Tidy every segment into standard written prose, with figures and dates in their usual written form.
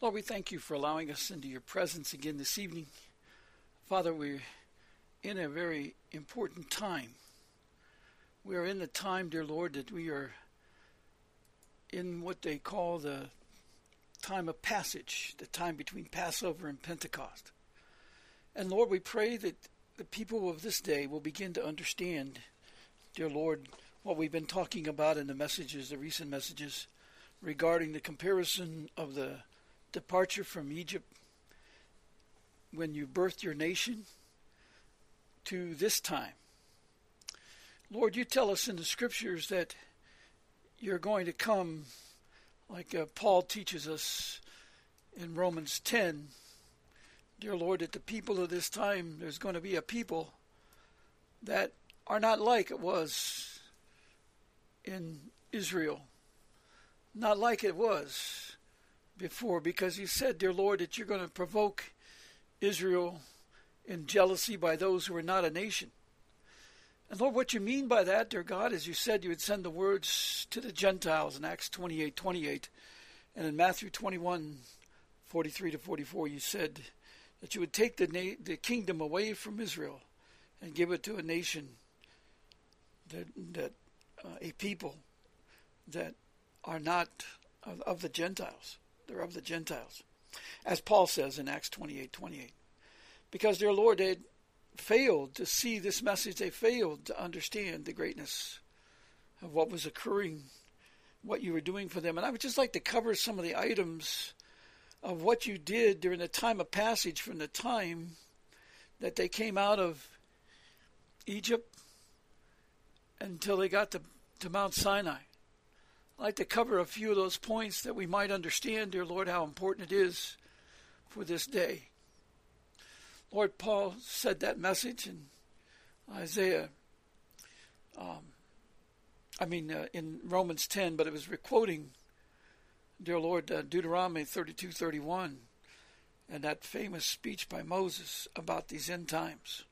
Lord, we thank you for allowing us into your presence again this evening. Father, we're in a very important time. We are in the time, dear Lord, that we are in what they call the time of passage, the time between Passover and Pentecost. And Lord, we pray that the people of this day will begin to understand, dear Lord, what we've been talking about in the messages, the recent messages, regarding the comparison of the departure from Egypt when you birthed your nation to this time. Lord, you tell us in the scriptures that you're going to come, like Paul teaches us in Romans 10, dear Lord, that the people of this time, there's going to be a people that are not like it was in Israel, not like it was before, because you said, dear Lord, that you're going to provoke Israel in jealousy by those who are not a nation. And Lord, what you mean by that, dear God, is you said you would send the words to the Gentiles in Acts 28:28, and in Matthew 21:43-44, you said that you would take the kingdom away from Israel and give it to a nation, a people that are not of the Gentiles. They're of the Gentiles, as Paul says in Acts 28:28, because, dear Lord, they had failed to see this message. They failed to understand the greatness of what was occurring, what you were doing for them. And I would just like to cover some of the items of what you did during the time of passage from the time that they came out of Egypt until they got to Mount Sinai. I'd like to cover a few of those points that we might understand, dear Lord, how important it is for this day. Lord, Paul said that message in Isaiah, in Romans 10, but it was quoting, dear Lord, Deuteronomy 32:31, and that famous speech by Moses about these end times.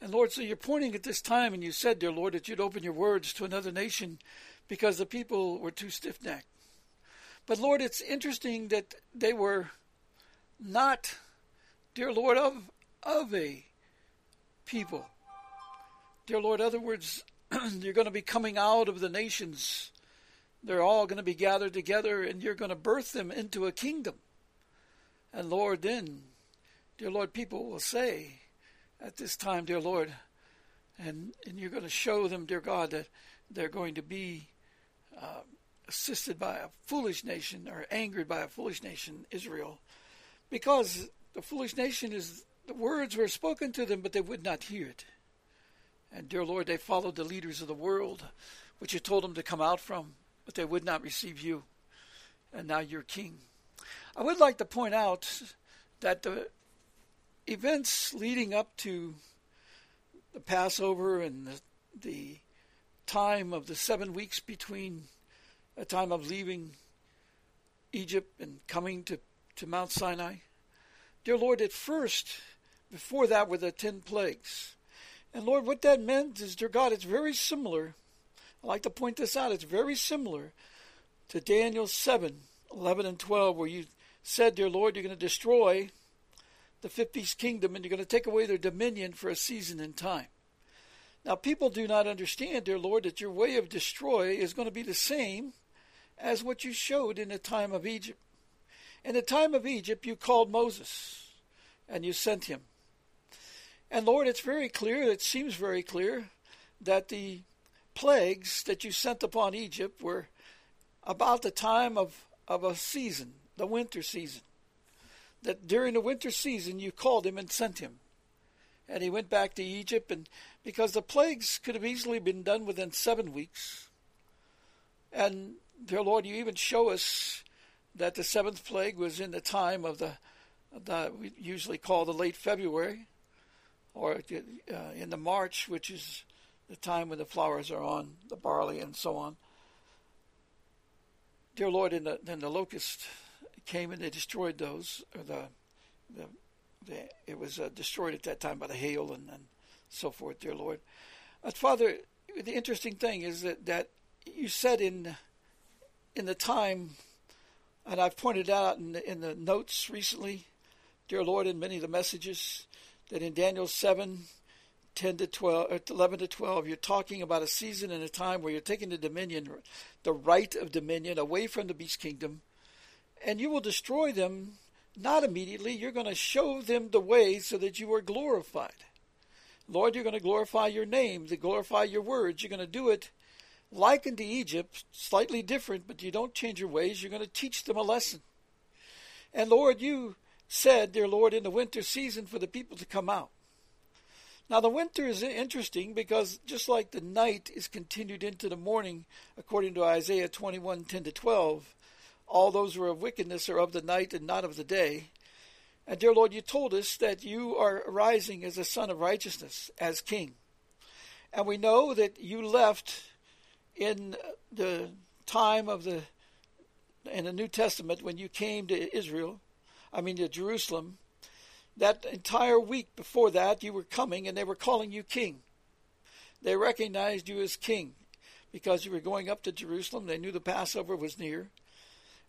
And Lord, so you're pointing at this time, and you said, dear Lord, that you'd open your words to another nation because the people were too stiff-necked. But Lord, it's interesting that they were not, dear Lord, of a people. Dear Lord, in other words, you're going to be coming out of the nations. They're all going to be gathered together, and you're going to birth them into a kingdom. And Lord, then, dear Lord, people will say at this time, dear Lord, and you're going to show them, dear God, that they're going to be assisted by a foolish nation, or angered by a foolish nation, Israel, because the foolish nation is, the words were spoken to them, but they would not hear it. And dear Lord, they followed the leaders of the world, which you told them to come out from, but they would not receive you. And now you're king. I would like to point out that the events leading up to the Passover and the time of the 7 weeks between a time of leaving Egypt and coming to Mount Sinai. Dear Lord, at first, before that were the 10 plagues. And Lord, what that meant is, dear God, it's very similar. I like to point this out. It's very similar to Daniel 7:11-12, where you said, dear Lord, you're going to destroy the 50th kingdom, and you're going to take away their dominion for a season in time. Now, people do not understand, dear Lord, that your way of destroy is going to be the same as what you showed in the time of Egypt. In the time of Egypt, you called Moses, and you sent him. And Lord, it's very clear, it seems very clear, that the plagues that you sent upon Egypt were about the time of a season, the winter season. That during the winter season you called him and sent him. And he went back to Egypt, and because the plagues could have easily been done within 7 weeks. And, dear Lord, you even show us that the 7th plague was in the time of the we usually call the late February, or in the March, which is the time when the flowers are on, the barley and so on. Dear Lord, then the locust came and they destroyed those, or it was destroyed at that time by the hail and so forth, dear Lord. But Father, the interesting thing is that you said in the time And I've pointed out in the notes recently, dear Lord, in many of the messages, that in Daniel 7, 10 to 12, 11 to 12, you're talking about a season and a time where you're taking the dominion, the right of dominion, away from the beast kingdom, and you will destroy them, not immediately. You're going to show them the way so that you are glorified. Lord, you're going to glorify your name, to glorify your words. You're going to do it like unto Egypt, slightly different, but you don't change your ways. You're going to teach them a lesson. And Lord, you said, dear Lord, in the winter season for the people to come out. Now, the winter is interesting because just like the night is continued into the morning, according to Isaiah 21, 10 to 12, all those who are of wickedness are of the night and not of the day. And dear Lord, you told us that you are rising as a son of righteousness, as king. And we know that you left in the time of in the New Testament when you came to Jerusalem. That entire week before that, you were coming, and they were calling you king. They recognized you as king because you were going up to Jerusalem. They knew the Passover was near.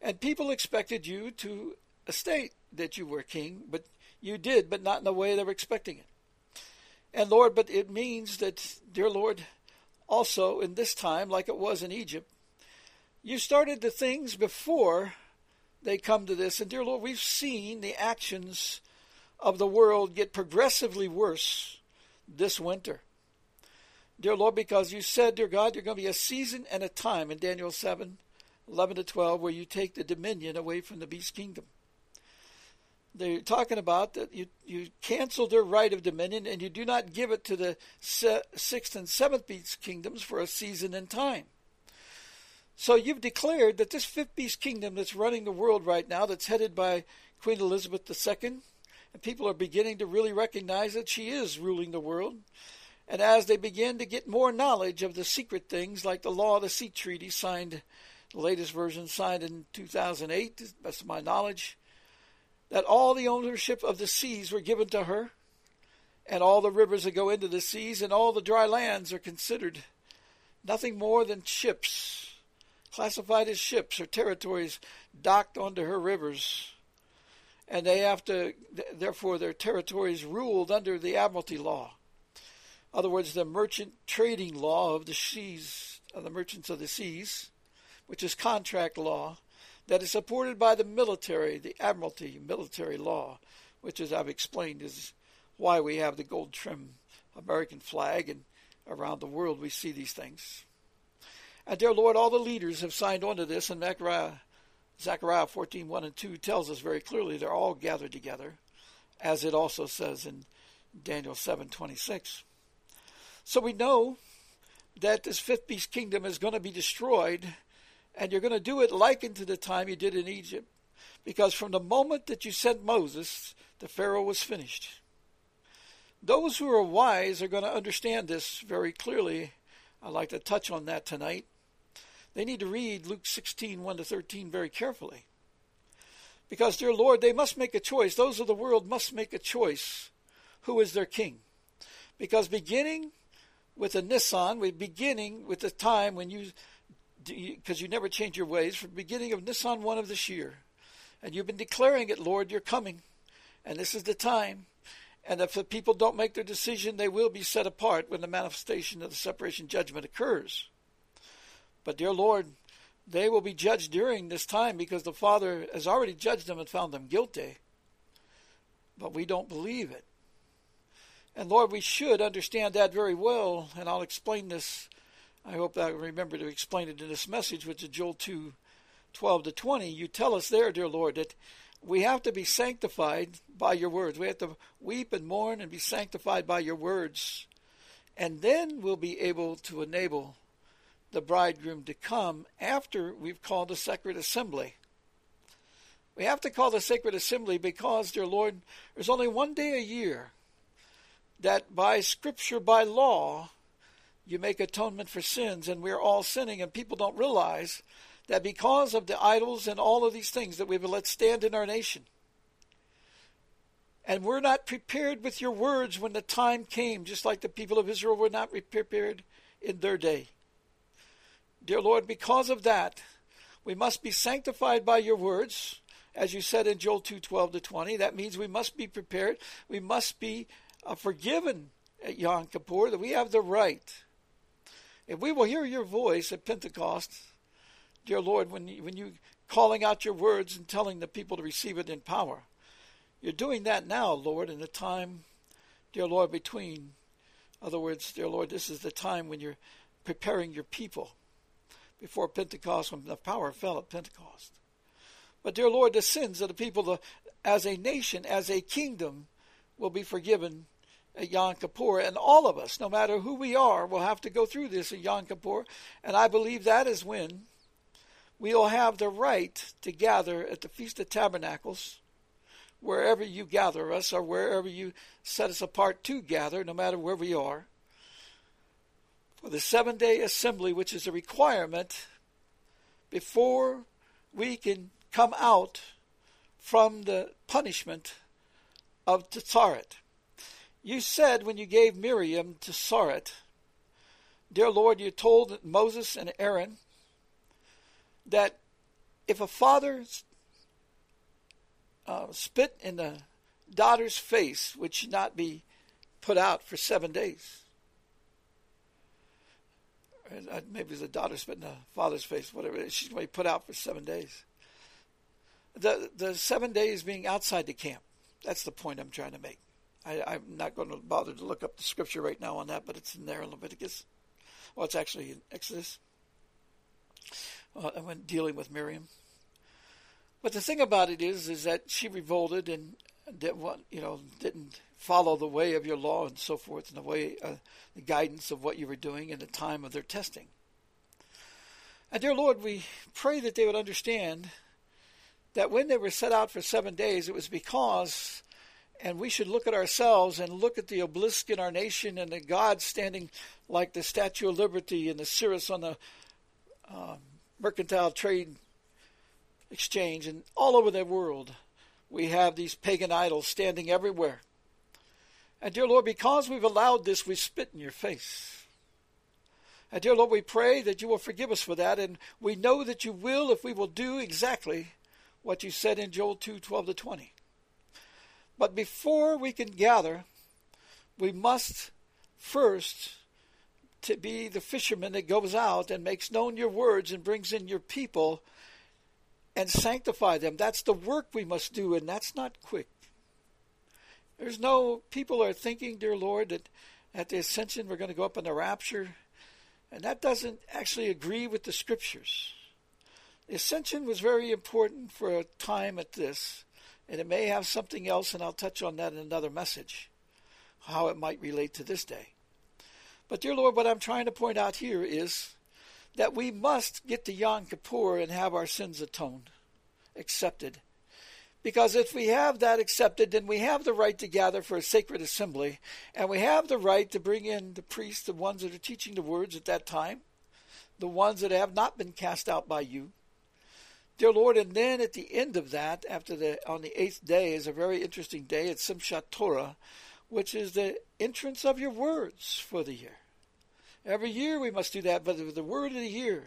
And people expected you to state that you were king, but you did, but not in the way they were expecting it. And Lord, but it means that, dear Lord, also in this time, like it was in Egypt, you started the things before they come to this. And dear Lord, we've seen the actions of the world get progressively worse this winter. Dear Lord, because you said, dear God, you're going to be a season and a time in Daniel 7, 11 to 12, where you take the dominion away from the beast kingdom. They're talking about that you cancel their right of dominion and you do not give it to the sixth and seventh beast kingdoms for a season and time. So you've declared that this fifth beast kingdom that's running the world right now, that's headed by Queen Elizabeth II, and people are beginning to really recognize that she is ruling the world. And as they begin to get more knowledge of the secret things, like the Law of the Sea Treaty signed, the latest version signed in 2008, to the best of my knowledge, that all the ownership of the seas were given to her, and all the rivers that go into the seas, and all the dry lands are considered nothing more than ships, classified as ships or territories docked onto her rivers. And they have to, therefore, their territories ruled under the Admiralty Law. In other words, the merchant trading law of the seas, of the merchants of the seas, which is contract law, that is supported by the military, the Admiralty military law, which, as I've explained, is why we have the gold trim American flag, and around the world we see these things. And dear Lord, all the leaders have signed on to this, and Zechariah 14, 1 and 2 tells us very clearly they're all gathered together, as it also says in Daniel 7, 26. So we know that this fifth beast kingdom is going to be destroyed, and you're going to do it like unto the time you did in Egypt, because from the moment that you sent Moses, the Pharaoh was finished. Those who are wise are going to understand this very clearly. I'd like to touch on that tonight. They need to read Luke 16, 1 to 13 very carefully. Because, dear Lord, they must make a choice. Those of the world must make a choice who is their king. Because beginning with the Nisan, beginning with the time when because you never change your ways, from the beginning of Nisan 1 of this year, and you've been declaring it, Lord, you're coming, and this is the time. And if the people don't make their decision, they will be set apart when the manifestation of the separation judgment occurs. But, dear Lord, they will be judged during this time because the Father has already judged them and found them guilty. But we don't believe it. And, Lord, we should understand that very well. And I'll explain this. I hope I remember to explain it in this message, which is Joel 2, 12 to 20. You tell us there, dear Lord, that we have to be sanctified by your words. We have to weep and mourn and be sanctified by your words. And then we'll be able to enable the bridegroom to come after we've called a sacred assembly. We have to call the sacred assembly because, dear Lord, there's only one day a year that by scripture, by law, you make atonement for sins, and we're all sinning, and people don't realize that because of the idols and all of these things that we've let stand in our nation. And we're not prepared with your words when the time came, just like the people of Israel were not prepared in their day. Dear Lord, because of that, We must be sanctified by your words, as you said in Joel 2:12-20. That means we must be prepared. We must be forgiven at Yom Kippur, that we have the right. If we will hear your voice at Pentecost, dear Lord, when you calling out your words and telling the people to receive it in power. You're doing that now, Lord, in the time, dear Lord, between. In other words, dear Lord, this is the time when you're preparing your people before Pentecost, when the power fell at Pentecost. But, dear Lord, the sins of the people as a nation, as a kingdom, will be forgiven at Yom Kippur. And all of us, no matter who we are, will have to go through this at Yom Kippur. And I believe that is when we will have the right to gather at the Feast of Tabernacles, wherever you gather us or wherever you set us apart to gather, no matter where we are, for the 7-day assembly, which is a requirement before we can come out from the punishment of Tsaret. You said when you gave Miriam to Tsaret, dear Lord, you told Moses and Aaron that if a father spit in the daughter's face, which should not be put out for 7 days. Maybe it's a daughter spit in the father's face, whatever it is. She's going to be put out for 7 days. The 7 days being outside the camp. That's the point I'm trying to make. I'm not going to bother to look up the scripture right now on that, but it's in there in Leviticus. Well, it's actually in Exodus. When dealing with Miriam. But the thing about it is that she revolted and didn't follow the way of your law and so forth, and the guidance of what you were doing in the time of their testing. And dear Lord, we pray that they would understand that when they were set out for 7 days, it was because, and we should look at ourselves and look at the obelisk in our nation and the God standing like the Statue of Liberty and the Cirrus on the Mercantile Trade Exchange, and all over the world we have these pagan idols standing everywhere. And dear Lord, because we've allowed this, we spit in your face. And dear Lord, we pray that you will forgive us for that, and we know that you will if we will do exactly what you said in Joel 2:12-20. But before we can gather, we must first to be the fisherman that goes out and makes known your words and brings in your people and sanctify them. That's the work we must do, and that's not quick. People are thinking, dear Lord, that at the ascension we're going to go up in the rapture, and that doesn't actually agree with the scriptures. The ascension was very important for a time at this, and it may have something else, and I'll touch on that in another message, how it might relate to this day. But dear Lord, what I'm trying to point out here is that we must get to Yom Kippur and have our sins atoned, accepted. Because if we have that accepted, then we have the right to gather for a sacred assembly, and we have the right to bring in the priests, the ones that are teaching the words at that time, the ones that have not been cast out by you. Dear Lord, and then at the end of that, on the 8th day, is a very interesting day. It's Simchat Torah, which is the entrance of your words for the year. Every year we must do that, but the word of the year.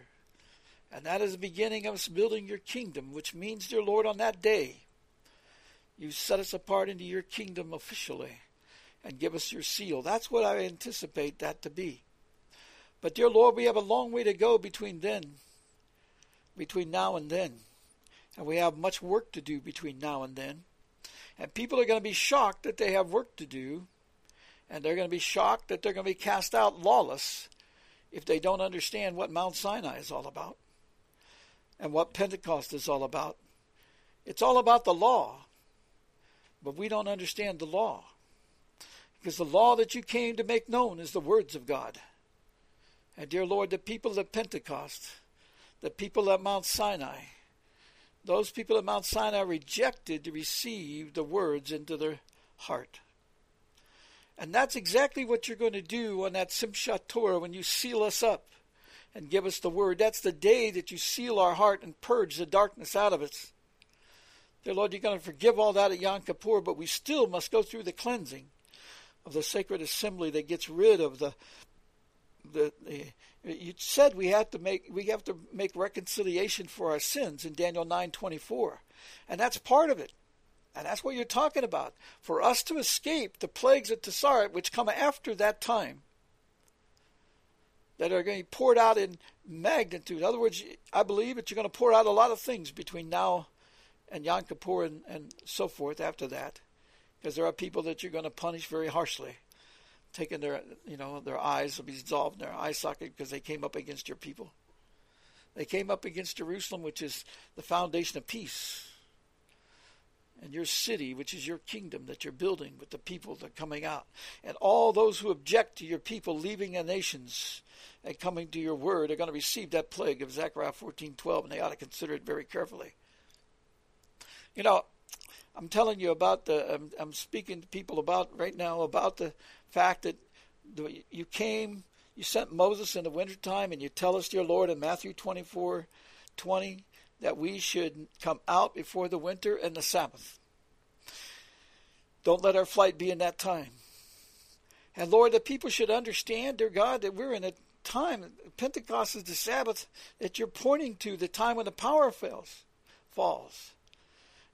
And that is the beginning of us building your kingdom, which means, dear Lord, on that day, you set us apart into your kingdom officially and give us your seal. That's what I anticipate that to be. But, dear Lord, we have a long way to go between now and then. And we have much work to do between now and then. And people are going to be shocked that they have work to do. And they're going to be shocked that they're going to be cast out lawless if they don't understand what Mount Sinai is all about and what Pentecost is all about. It's all about the law, but we don't understand the law, because the law that you came to make known is the words of God. And dear Lord, the people at Pentecost, the people at Mount Sinai, those people at Mount Sinai rejected to receive the words into their heart. And that's exactly what you're going to do on that Simchat Torah when you seal us up and give us the word. That's the day that you seal our heart and purge the darkness out of us. Dear Lord, you're going to forgive all that at Yom Kippur, but we still must go through the cleansing of the sacred assembly that gets rid of the you said we have to make reconciliation for our sins in Daniel 9:24, and that's part of it. And that's what you're talking about. For us to escape the plagues of Tessaret, which come after that time, that are going to be poured out in magnitude. In other words, I believe that you're going to pour out a lot of things between now and Yom Kippur and so forth after that, because there are people that you're going to punish very harshly, taking their eyes will be dissolved in their eye socket because they came up against your people. They came up against Jerusalem, which is the foundation of peace. And your city, which is your kingdom that you're building with the people that are coming out. And all those who object to your people leaving the nations and coming to your word are going to receive that plague of Zechariah 14:12, and they ought to consider it very carefully. You know, I'm telling you about I'm speaking to people about right now about the fact that you came, you sent Moses in the wintertime, and you tell us, dear Lord, in Matthew 24:20, that we should come out before the winter and the Sabbath. Don't let our flight be in that time. And Lord, that people should understand, dear God, that we're in a time, Pentecost is the Sabbath, that you're pointing to the time when the power falls.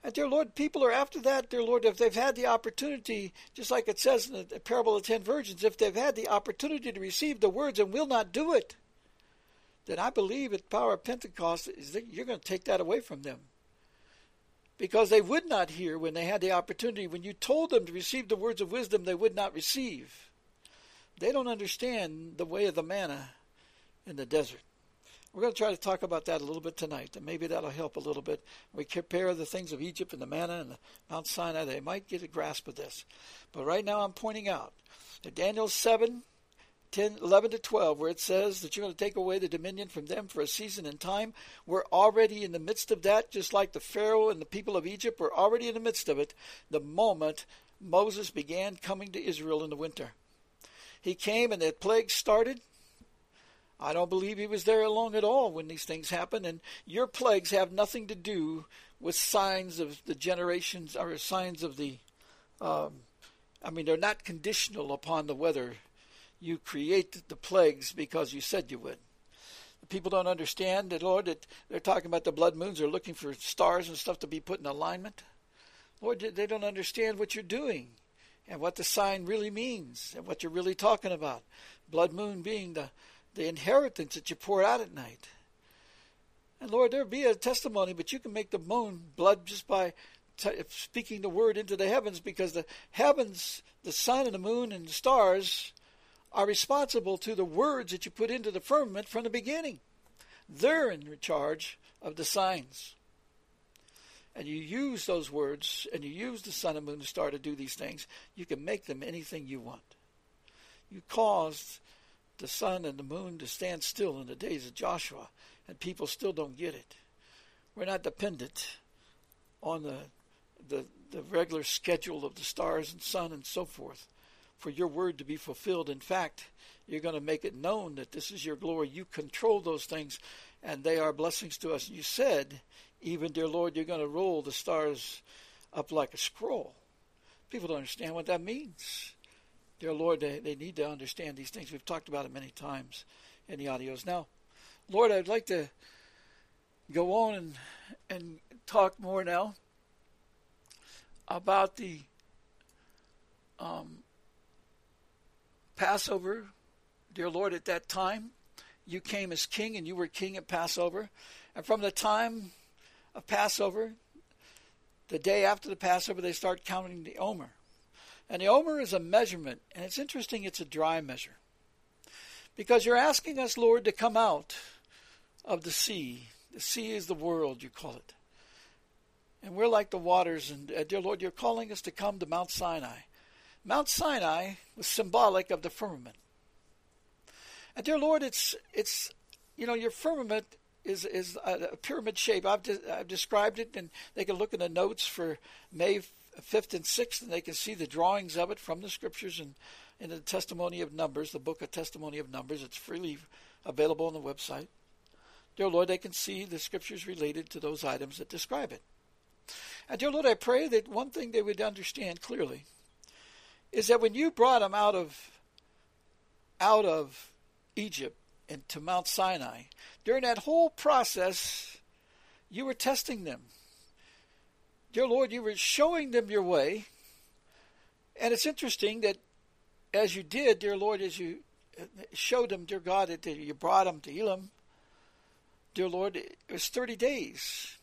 And dear Lord, people are after that, dear Lord, if they've had the opportunity, just like it says in the parable of 10 virgins, if they've had the opportunity to receive the words and will not do it, then I believe at the power of Pentecost is that you're going to take that away from them. Because they would not hear when they had the opportunity. When you told them to receive the words of wisdom, they would not receive. They don't understand the way of the manna in the desert. We're going to try to talk about that a little bit tonight, and maybe that'll help a little bit. We compare the things of Egypt and the manna and the Mount Sinai. They might get a grasp of this. But right now I'm pointing out that Daniel 7, 10, 11 to 12, where it says that you're going to take away the dominion from them for a season and time. We're already in the midst of that, just like the Pharaoh and the people of Egypt were already in the midst of it the moment Moses began coming to Israel in the winter. He came and the plague started. I don't believe he was there long at all when these things happened, and your plagues have nothing to do with signs of the generations or signs of the, they're not conditional upon the weather. You create the plagues because you said you would. The people don't understand that, Lord, that they're talking about the blood moons. They're looking for stars and stuff to be put in alignment. Lord, they don't understand what you're doing and what the sign really means and what you're really talking about. Blood moon being the inheritance that you pour out at night. And, Lord, there'll be a testimony, but you can make the moon blood just by speaking the word into the heavens, because the heavens, the sun and the moon and the stars are responsible to the words that you put into the firmament from the beginning. They're in charge of the signs. And you use those words, and you use the sun and moon and star to do these things. You can make them anything you want. You caused the sun and the moon to stand still in the days of Joshua, and people still don't get it. We're not dependent on the regular schedule of the stars and sun and so forth for your word to be fulfilled. In fact, you're going to make it known that this is your glory. You control those things, and they are blessings to us. You said, even, dear Lord, you're going to roll the stars up like a scroll. People don't understand what that means. Dear Lord, they need to understand these things. We've talked about it many times in the audios. Now, Lord, I'd like to go on and talk more now about the Passover. Dear Lord, at that time, you came as king, and you were king at Passover. And from the time of Passover, the day after the Passover, they start counting the Omer. And the Omer is a measurement, and it's interesting, it's a dry measure. Because you're asking us, Lord, to come out of the sea. The sea is the world, you call it. And we're like the waters, and dear Lord, you're calling us to come to Mount Sinai. Mount Sinai was symbolic of the firmament. And dear Lord, it's your firmament is a pyramid shape. I've described it, and they can look in the notes for May 5th and 6th, and they can see the drawings of it from the scriptures and in the Testimony of Numbers, the book of Testimony of Numbers. It's freely available on the website. Dear Lord, they can see the scriptures related to those items that describe it. And dear Lord, I pray that one thing they would understand clearly is that when you brought them out of Egypt and to Mount Sinai, during that whole process, you were testing them. Dear Lord, you were showing them your way. And it's interesting that as you did, dear Lord, as you showed them, dear God, that you brought them to Elam, dear Lord, it was 30 days.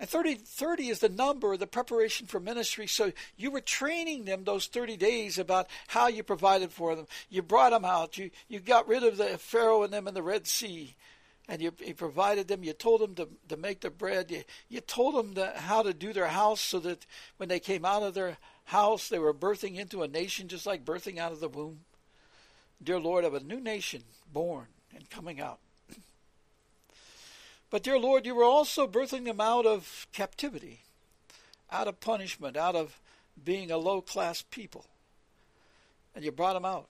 And 30 is the number, the preparation for ministry. So you were training them those 30 days about how you provided for them. You brought them out. You got rid of the Pharaoh and them in the Red Sea. And you provided them. You told them to make the bread. You told them how to do their house so that when they came out of their house, they were birthing into a nation just like birthing out of the womb. Dear Lord, of a new nation born and coming out. But, dear Lord, you were also birthing them out of captivity, out of punishment, out of being a low-class people. And you brought them out.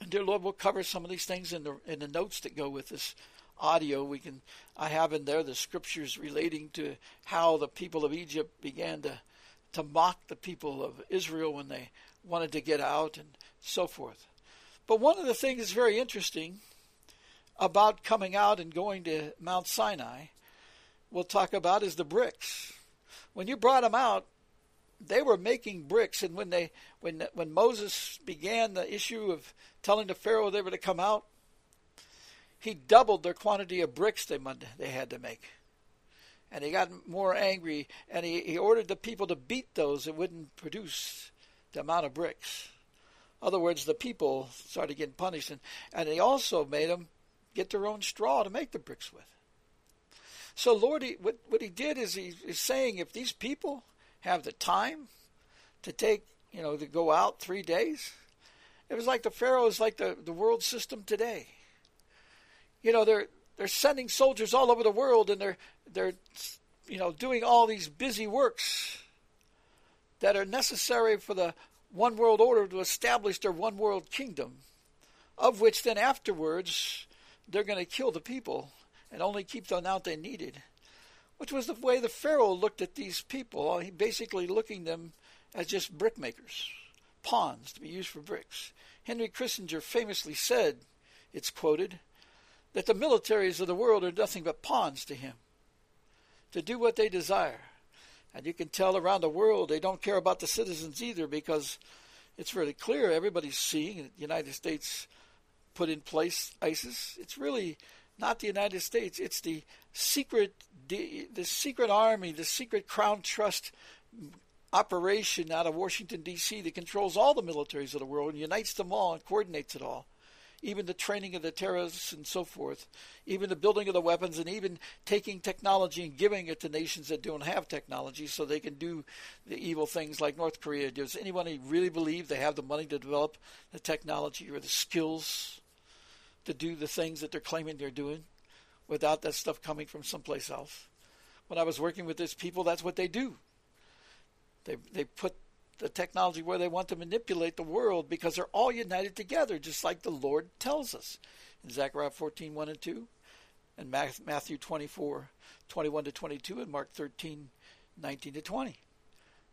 And, dear Lord, we'll cover some of these things in the notes that go with this audio. I have in there the scriptures relating to how the people of Egypt began to mock the people of Israel when they wanted to get out and so forth. But one of the things that's very interesting about coming out and going to Mount Sinai, we'll talk about, is the bricks. When you brought them out, they were making bricks, and when Moses began the issue of telling the Pharaoh they were to come out, he doubled their quantity of bricks they had to make. And he got more angry, and he ordered the people to beat those that wouldn't produce the amount of bricks. In other words, the people started getting punished, and he also made them get their own straw to make the bricks with. So, Lord, what he did is he's saying, if these people have the time to take, to go out 3 days, it was like the Pharaoh is like the world system today. They're sending soldiers all over the world, and they're doing all these busy works that are necessary for the one world order to establish their one world kingdom, of which then afterwards they're going to kill the people and only keep the amount they needed, which was the way the Pharaoh looked at these people. He basically looking them as just brick makers, pawns to be used for bricks. Henry Kissinger famously said, it's quoted, that the militaries of the world are nothing but pawns to him, to do what they desire. And you can tell around the world they don't care about the citizens either, because it's really clear, everybody's seeing the United States put in place ISIS. It's really not the United States. It's the secret army, the secret Crown Trust operation out of Washington, D.C. that controls all the militaries of the world and unites them all and coordinates it all, even the training of the terrorists and so forth, even the building of the weapons, and even taking technology and giving it to nations that don't have technology so they can do the evil things like North Korea. Does anyone really believe they have the money to develop the technology or the skills to do the things that they're claiming they're doing without that stuff coming from someplace else? When I was working with these people, that's what they do. They put the technology where they want to manipulate the world, because they're all united together, just like the Lord tells us in Zechariah 14, 1 and 2, and Matthew 24, 21 to 22, and Mark 13, 19 to 20.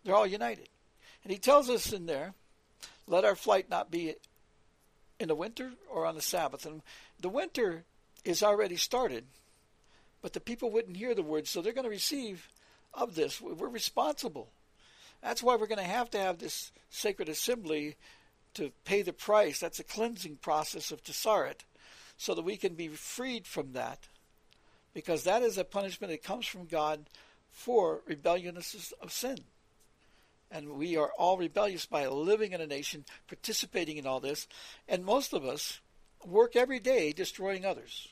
They're all united. And he tells us in there, let our flight not be in the winter or on the Sabbath. And the winter is already started, but the people wouldn't hear the word, so they're going to receive of this. We're responsible. That's why we're going to have this sacred assembly to pay the price. That's a cleansing process of Tessaret, so that we can be freed from that, because that is a punishment that comes from God for rebelliousness of sin. And we are all rebellious by living in a nation, participating in all this. And most of us work every day destroying others.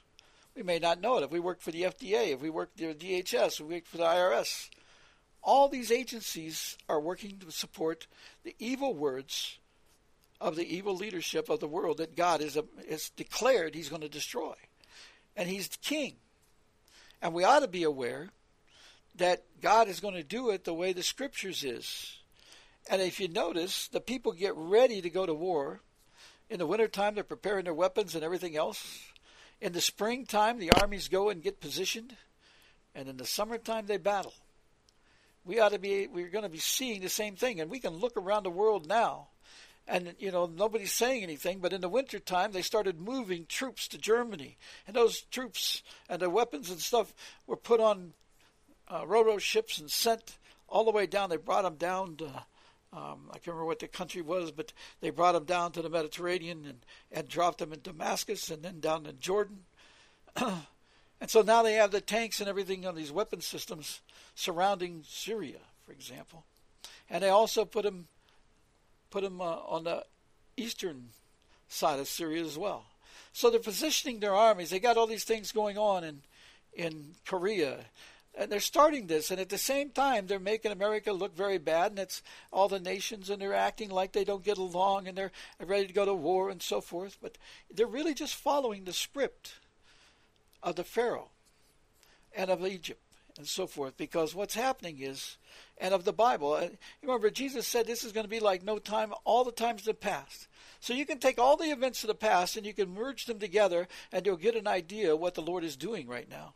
We may not know it. If we work for the FDA, if we work for the DHS, if we work for the IRS, all these agencies are working to support the evil words of the evil leadership of the world that God has declared he's going to destroy. And he's the king. And we ought to be aware that God is going to do it the way the scriptures is. And if you notice, the people get ready to go to war. In the wintertime, they're preparing their weapons and everything else. In the springtime, the armies go and get positioned. And in the summertime, they battle. We're going to be seeing the same thing. And we can look around the world now And, you know, nobody's saying anything, but in the wintertime, they started moving troops to Germany. And those troops and their weapons and stuff were put on ro-ro ships and sent all the way down. They brought them down to, I can't remember what the country was, but they brought them down to the Mediterranean and dropped them in Damascus and then down in Jordan. And so now they have the tanks and everything on these weapon systems surrounding Syria, for example. And they also put them on the eastern side of Syria as well. So they're positioning their armies. They got all these things going on in Korea. And they're starting this. And at the same time, they're making America look very bad. And it's all the nations, and they're acting like they don't get along, and they're ready to go to war and so forth. But they're really just following the script of the Pharaoh and of Egypt and so forth, because what's happening is, and of the Bible, remember Jesus said this is going to be like no time, all the times in the past. So you can take all the events of the past and you can merge them together, and you'll get an idea of what the Lord is doing right now.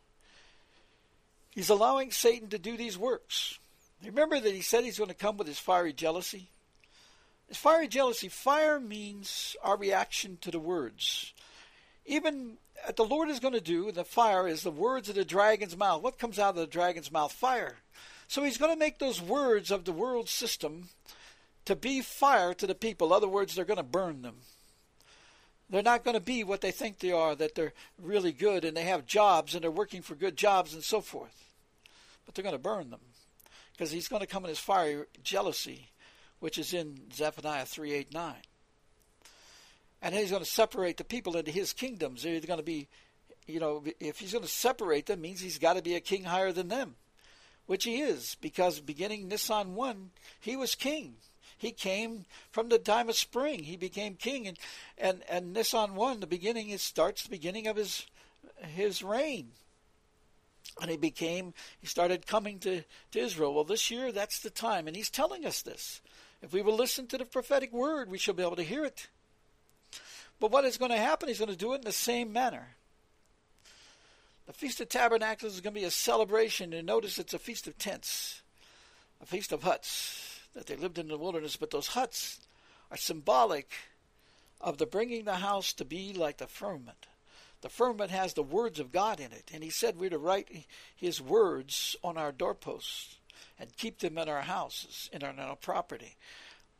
He's allowing Satan to do these works. Remember that he said he's going to come with his fiery jealousy. His fiery jealousy, fire means our reaction to the words. Even what the Lord is going to do, the fire, is the words of the dragon's mouth. What comes out of the dragon's mouth? Fire. So he's going to make those words of the world system to be fire to the people. In other words, they're going to burn them. They're not going to be what they think they are, that they're really good and they have jobs and they're working for good jobs and so forth. But they're going to burn them, because he's going to come in his fiery jealousy, which is in Zephaniah 3:8-9. And he's going to separate the people into his kingdoms. They're going to be, you know, if he's going to separate them, means he's got to be a king higher than them, which he is, because beginning Nisan 1, he was king. He came from the time of spring. He became king, and Nisan 1, the beginning, it starts the beginning of his reign. And he started coming to Israel. Well, this year, that's the time. And he's telling us this. If we will listen to the prophetic word, we shall be able to hear it. But what is going to happen, he's going to do it in the same manner. The Feast of Tabernacles is going to be a celebration. And notice it's a Feast of Tents, a Feast of Huts, that they lived in the wilderness. But those huts are symbolic of the bringing the house to be like the firmament. The firmament has the words of God in it. And he said we're to write his words on our doorposts and keep them in our houses, in our property.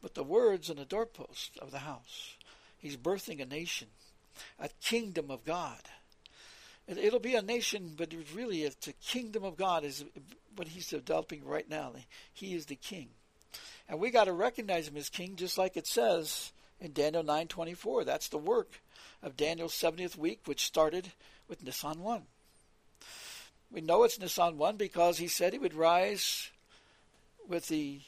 But the words on the doorpost of the house. He's birthing a nation, a kingdom of God. It'll be a nation, but really it's a kingdom of God is what he's developing right now. He is the king. And we got to recognize him as king, just like it says in Daniel 9:24. That's the work of Daniel's 70th week, which started with Nisan 1. We know it's Nisan 1 because he said he would rise with the,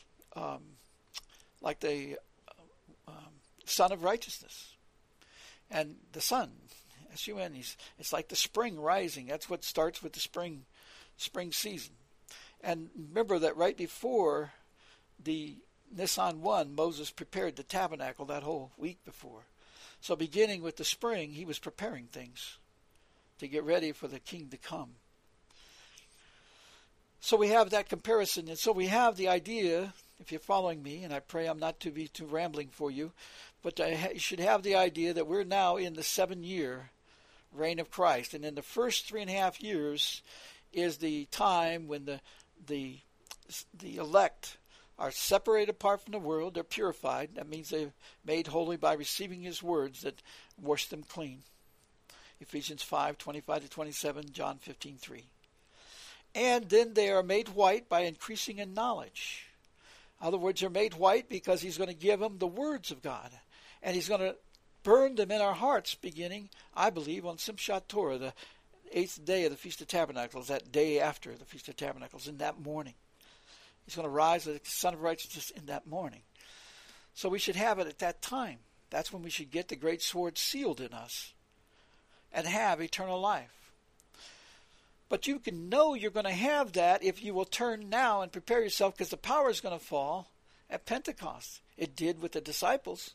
Son of righteousness. And the sun, S-U-N, it's like the spring rising. That's what starts with the spring season. And remember that right before the Nisan 1, Moses prepared the tabernacle that whole week before. So beginning with the spring, he was preparing things to get ready for the king to come. So we have that comparison. And so we have the idea, if you're following me, and I pray I'm not to be too rambling for you, but you should have the idea that we're now in the 7-year reign of Christ. And in the first 3.5 years is the time when the elect are separated apart from the world. They're purified. That means they're made holy by receiving his words that wash them clean. Ephesians 5:25-27, John 15:3. And then they are made white by increasing in knowledge. In other words, they're made white because he's going to give them the words of God. And he's going to burn them in our hearts beginning, I believe, on Simchat Torah, the 8th day of the Feast of Tabernacles, that day after the Feast of Tabernacles, in that morning. He's going to rise as the Son of Righteousness in that morning. So we should have it at that time. That's when we should get the great sword sealed in us and have eternal life. But you can know you're going to have that if you will turn now and prepare yourself, because the power is going to fall at Pentecost. It did with the disciples.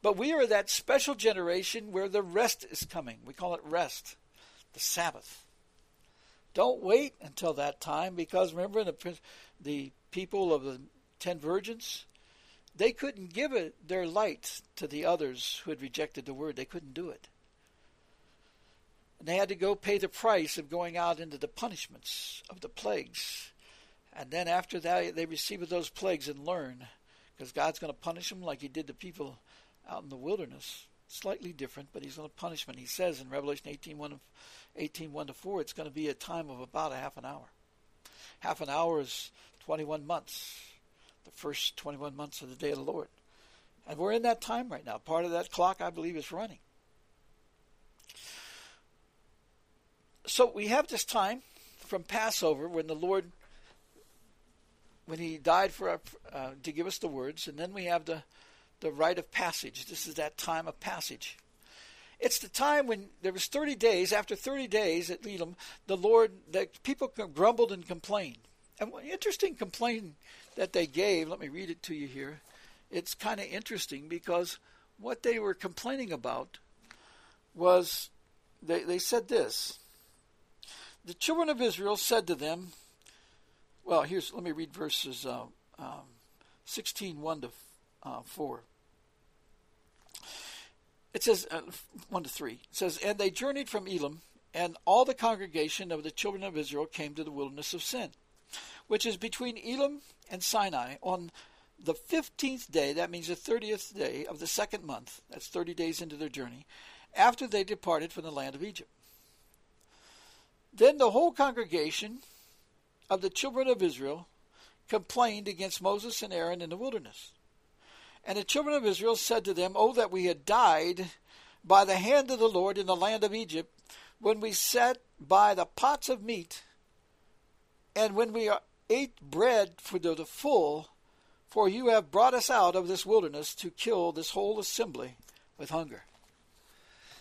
But we are that special generation where the rest is coming. We call it rest, the Sabbath. Don't wait until that time, because remember the people of the 10 virgins, They couldn't give it, their light to the others who had rejected the word. They couldn't do it. And they had to go pay the price of going out into the punishments of the plagues. And then after that, they received those plagues and learn, because God's going to punish them like he did the people out in the wilderness. Slightly different, but he's going to punish them. He says in Revelation 18:1 to 4, it's going to be a time of about a half an hour. Half an hour is 21 months. The first 21 months of the day of the Lord. And we're in that time right now. Part of that clock, I believe, is running. So we have this time from Passover when the Lord, when he died for our, to give us the words, and then we have the rite of passage. This is that time of passage. It's the time when there was 30 days. After 30 days at Elam, the Lord, the people grumbled and complained. And one interesting complaint that they gave, let me read it to you here. It's kind of interesting because what they were complaining about was, they said this. The children of Israel said to them, well, here's, let me read verses 16:1 to 4. It says, 1 to 3. It says, and they journeyed from Elam, and all the congregation of the children of Israel came to the wilderness of Sin, which is between Elam and Sinai, on the 15th day, that means the 30th day of the second month, that's 30 days into their journey, after they departed from the land of Egypt. Then the whole congregation of the children of Israel complained against Moses and Aaron in the wilderness. And the children of Israel said to them, oh, that we had died by the hand of the Lord in the land of Egypt, when we sat by the pots of meat, and when we ate bread for the full, for you have brought us out of this wilderness to kill this whole assembly with hunger.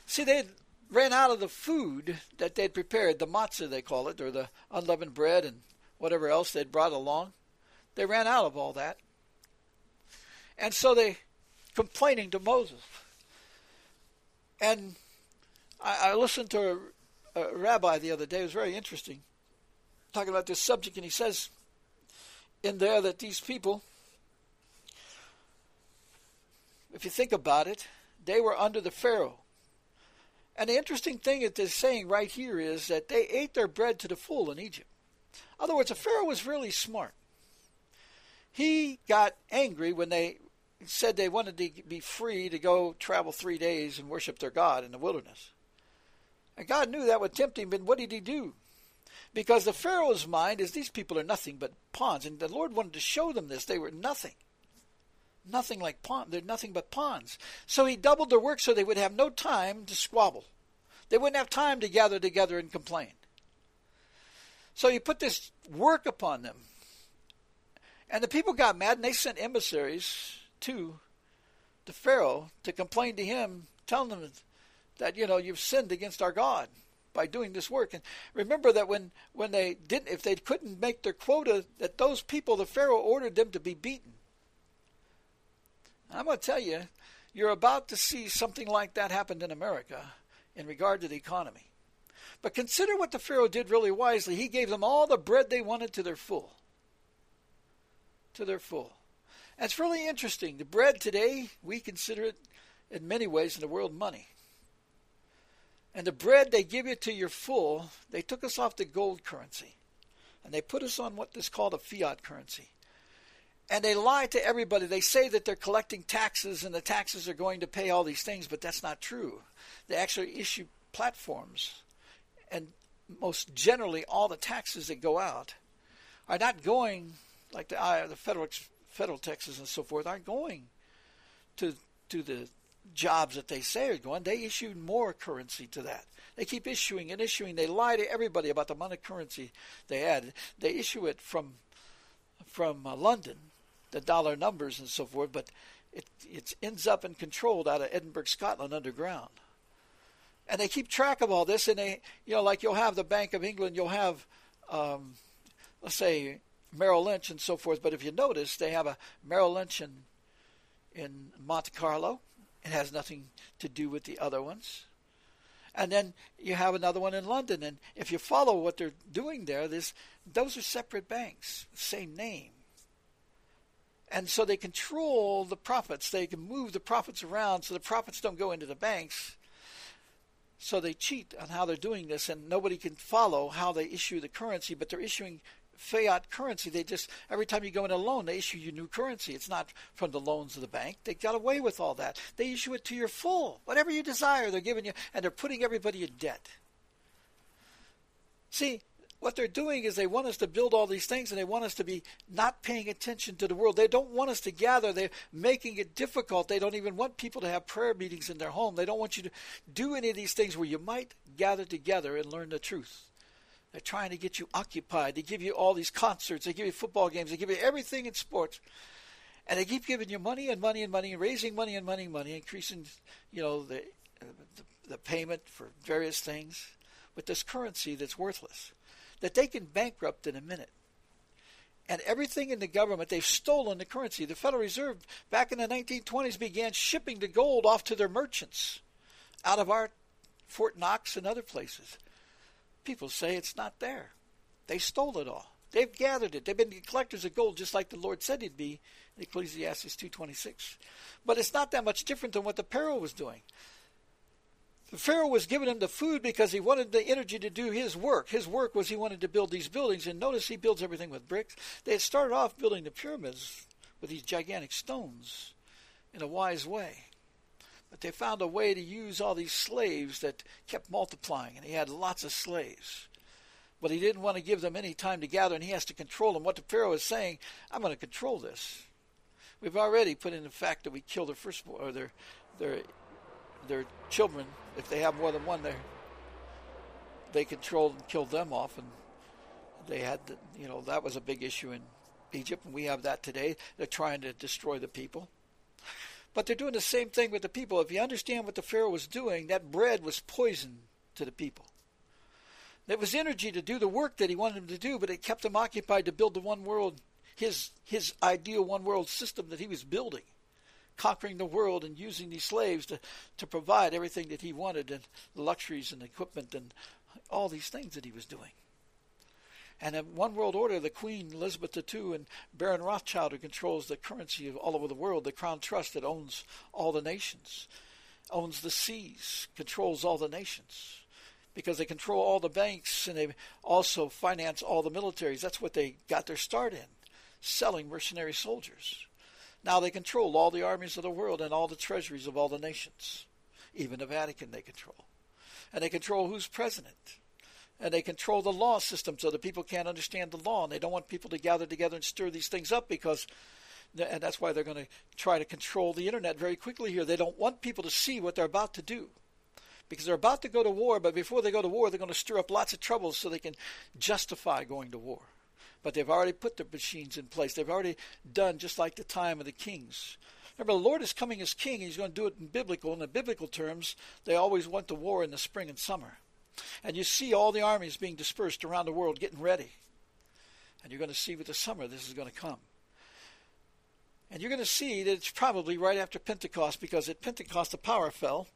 See, they ran out of the food that they'd prepared, the matzah they call it, or the unleavened bread and whatever else they'd brought along. They ran out of all that. And so they complaining to Moses. And I listened to a rabbi the other day. It was very interesting, talking about this subject, and he says in there that these people, if you think about it, they were under the Pharaoh. And the interesting thing that they're saying right here is that they ate their bread to the full in Egypt. In other words, the Pharaoh was really smart. He got angry when they said they wanted to be free to go travel 3 days and worship their God in the wilderness. And God knew that would tempt him, but what did he do? Because the Pharaoh's mind is these people are nothing but pawns. And the Lord wanted to show them this. They were nothing. Nothing like pawns. They're nothing but pawns. So he doubled their work so they would have no time to squabble. They wouldn't have time to gather together and complain. So he put this work upon them. And the people got mad and they sent emissaries to the Pharaoh to complain to him, telling him that, you know, you've sinned against our God by doing this work. And remember that when they didn't, if they couldn't make their quota, that those people, the Pharaoh ordered them to be beaten. And I'm going to tell you, you're about to see something like that happen in America in regard to the economy. But consider what the Pharaoh did really wisely. He gave them all the bread they wanted to their full. To their full. And it's really interesting. The bread today, we consider it in many ways in the world money. And the bread they give you to your full, they took us off the gold currency. And they put us on what is called a fiat currency. And they lie to everybody. They say that they're collecting taxes and the taxes are going to pay all these things, but that's not true. They actually issue platforms. And most generally, all the taxes that go out are not going, like the federal taxes and so forth, aren't going to the jobs that they say are going. They issued more currency to that. They keep issuing and issuing. They lie to everybody about the amount of currency they add. They issue it from London, the dollar numbers and so forth, but it ends up and controlled out of Edinburgh, Scotland, underground. And they keep track of all this, and they, you know, like you'll have the Bank of England, you'll have, let's say, Merrill Lynch and so forth, but if you notice, they have a Merrill Lynch in Monte Carlo. It has nothing to do with the other ones. And then you have another one in London. And if you follow what they're doing there, those are separate banks, same name. And so they control the prophets. They can move the prophets around so the prophets don't go into the banks. So they cheat on how they're doing this, and nobody can follow how they issue the currency, but they're issuing fiat currency. They just, every time you go in a loan, they issue you new currency. It's not from the loans of the bank. They got away with all that. They issue it to your full. Whatever you desire, they're giving you, and they're putting everybody in debt. See, what they're doing is they want us to build all these things, and they want us to be not paying attention to the world. They don't want us to gather. They're making it difficult. They don't even want people to have prayer meetings in their home. They don't want you to do any of these things where you might gather together and learn the truth. They're trying to get you occupied. They give you all these concerts. They give you football games. They give you everything in sports. And they keep giving you money and money and money and raising money and money and money, increasing, you know, the payment for various things with this currency that's worthless, that they can bankrupt in a minute. And everything in the government, they've stolen the currency. The Federal Reserve back in the 1920s began shipping the gold off to their merchants out of our Fort Knox and other places. People say it's not there. They stole it all. They've gathered it. They've been collectors of gold just like the Lord said he'd be in Ecclesiastes 2:26. But it's not that much different than what the Pharaoh was doing. The Pharaoh was giving him the food because he wanted the energy to do his work. His work was he wanted to build these buildings. And notice he builds everything with bricks. They had started off building the pyramids with these gigantic stones in a wise way. But they found a way to use all these slaves that kept multiplying. And he had lots of slaves. But he didn't want to give them any time to gather. And he has to control them. What the Pharaoh is saying, I'm going to control this. We've already put in the fact that we kill their firstborn, or their children. If they have more than one, they controlled and killed them off, and they had, that was a big issue in Egypt, and we have that today. They're trying to destroy the people, but they're doing the same thing with the people. If you understand what the Pharaoh was doing, that bread was poison to the people. There was energy to do the work that he wanted them to do, but it kept them occupied to build the one world, his ideal one world system that he was building, conquering the world and using these slaves to provide everything that he wanted, and the luxuries and equipment and all these things that he was doing. And in one world order, the Queen Elizabeth II and Baron Rothschild, who controls the currency all over the world, the Crown Trust that owns all the nations, owns the seas, controls all the nations, because they control all the banks and they also finance all the militaries. That's what they got their start in, selling mercenary soldiers. Now they control all the armies of the world and all the treasuries of all the nations. Even the Vatican they control. And they control who's president. And they control the law system so that people can't understand the law. And they don't want people to gather together and stir these things up because, and that's why they're going to try to control the internet very quickly here. They don't want people to see what they're about to do. Because they're about to go to war, but before they go to war, they're going to stir up lots of trouble so they can justify going to war. But they've already put their machines in place. They've already done just like the time of the kings. Remember, the Lord is coming as king, and he's going to do it in biblical terms. They always went to war in the spring and summer. And you see all the armies being dispersed around the world getting ready. And you're going to see with the summer this is going to come. And you're going to see that it's probably right after Pentecost, because at Pentecost the power fell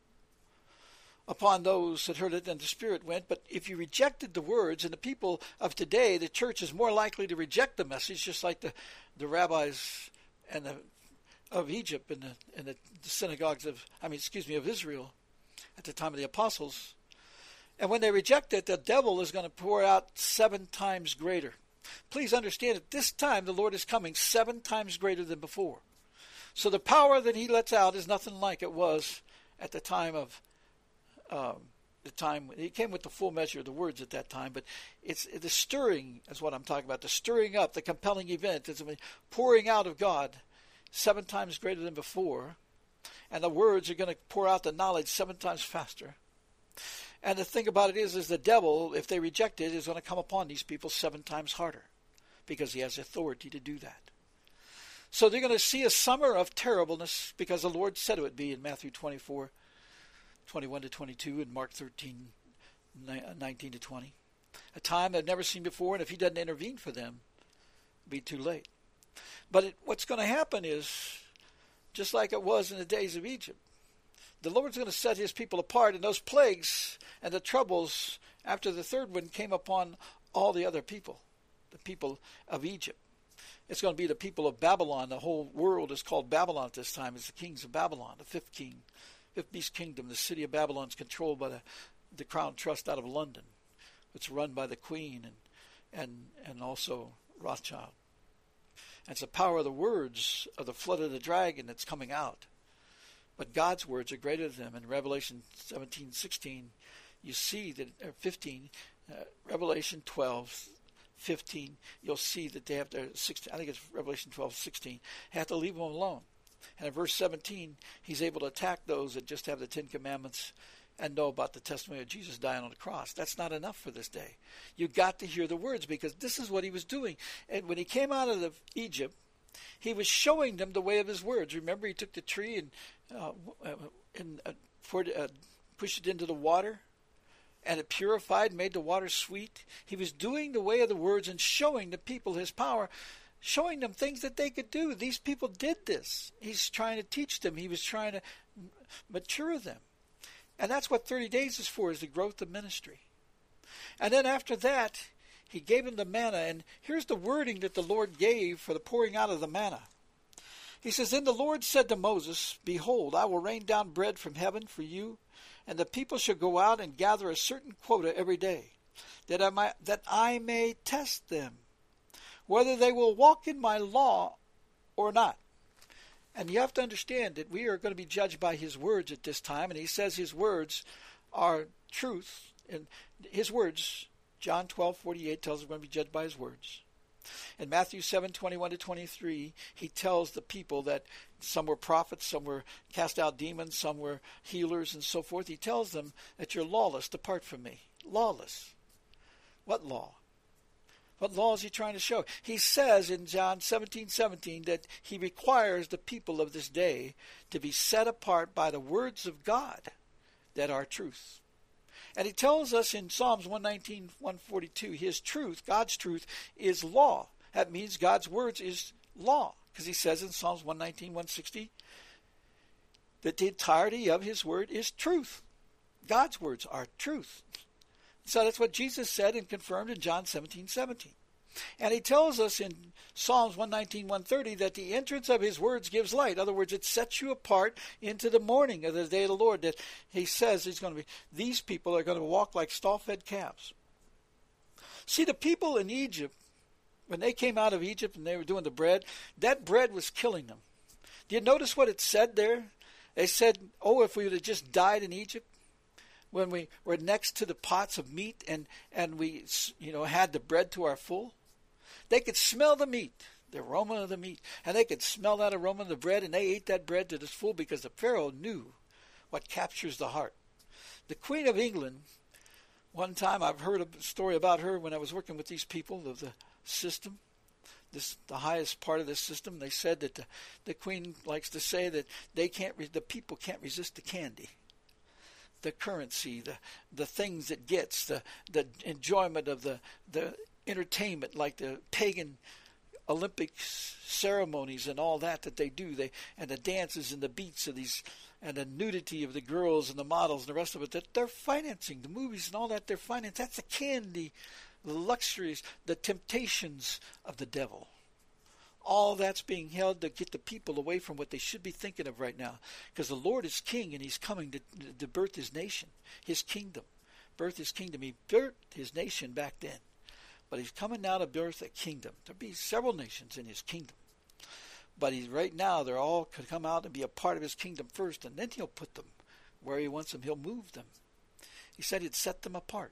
upon those that heard it, and the Spirit went. But if you rejected the words, and the people of today, the church is more likely to reject the message, just like the rabbis and of Egypt and the synagogues of Israel at the time of the apostles. And when they reject it, the devil is going to pour out 7 times greater. Please understand, at this time the Lord is coming 7 times greater than before. So the power that he lets out is nothing like it was at the time of he came with the full measure of the words at that time, but it's the stirring is what I'm talking about. The stirring up, the compelling event, is the pouring out of God 7 times greater than before, and the words are going to pour out the knowledge 7 times faster. And the thing about it is the devil, if they reject it, is going to come upon these people 7 times harder, because he has authority to do that. So they're going to see a summer of terribleness, because the Lord said it would be in Matthew 24:21-22, and Mark 13:19-20. A time they've never seen before, and if he doesn't intervene for them, it'll be too late. But what's going to happen is, just like it was in the days of Egypt, the Lord's going to set his people apart, and those plagues and the troubles after the third one came upon all the other people, the people of Egypt. It's going to be the people of Babylon. The whole world is called Babylon at this time. It's the kings of Babylon, the fifth beast kingdom. The city of Babylon is controlled by the Crown Trust out of London. It's run by the Queen and also Rothschild. And it's the power of the words of the flood of the dragon that's coming out. But God's words are greater than them. In Revelation 17:16, you see that, or 15, Revelation 12, 15, you'll see that they have to, 16, I think it's Revelation 12, 16, have to leave them alone. And in verse 17, he's able to attack those that just have the Ten Commandments and know about the testimony of Jesus dying on the cross. That's not enough for this day. You've got to hear the words, because this is what he was doing. And when he came out of Egypt, he was showing them the way of his words. Remember, he took the tree and pushed it into the water, and it purified, made the water sweet. He was doing the way of the words and showing the people his power, showing them things that they could do. These people did this. He's trying to teach them. He was trying to mature them. And that's what 30 days is for, is the growth of ministry. And then after that, he gave them the manna. And here's the wording that the Lord gave for the pouring out of the manna. He says, "Then the Lord said to Moses, Behold, I will rain down bread from heaven for you, and the people shall go out and gather a certain quota every day, that I may test them, whether they will walk in my law or not." And you have to understand that we are going to be judged by his words at this time. And he says his words are truth. And his words, John 12:48 tells us we're going to be judged by his words. In Matthew 7:21-23, he tells the people that some were prophets, some were cast out demons, some were healers, and so forth. He tells them that you're lawless, depart from me. Lawless. What law? What law is he trying to show? He says in John 17:17 that he requires the people of this day to be set apart by the words of God that are truth. And he tells us in Psalms 119, 142, his truth, God's truth, is law. That means God's words is law. Because he says in Psalms 119, 160, that the entirety of his word is truth. God's words are truth. So that's what Jesus said and confirmed in John 17:17. And he tells us in Psalms 119, 130 that the entrance of his words gives light. In other words, it sets you apart into the morning of the day of the Lord. That he says he's going to be, these people are going to walk like stall-fed calves. See, the people in Egypt, when they came out of Egypt and they were doing the bread, that bread was killing them. Do you notice what it said there? They said, "Oh, if we would have just died in Egypt, when we were next to the pots of meat and we, had the bread to our full." They could smell the meat, the aroma of the meat, and they could smell that aroma of the bread, and they ate that bread to the full, because the Pharaoh knew what captures the heart. The Queen of England, one time I've heard a story about her when I was working with these people of the system, the highest part of the system. They said that the Queen likes to say that the people can't resist the candy, the currency, the things it gets, the enjoyment of the entertainment, like the pagan Olympic ceremonies and all that they do, and the dances and the beats of these, and the nudity of the girls and the models and the rest of it, that they're financing, the movies and all that, they're financing. That's the candy, the luxuries, the temptations of the devil. All that's being held to get the people away from what they should be thinking of right now. Because the Lord is king, and he's coming to birth his nation, his kingdom. Birth his kingdom. He birthed his nation back then. But he's coming now to birth a kingdom. There'll be several nations in his kingdom. But right now, they're all could come out and be a part of his kingdom first. And then he'll put them where he wants them. He'll move them. He said he'd set them apart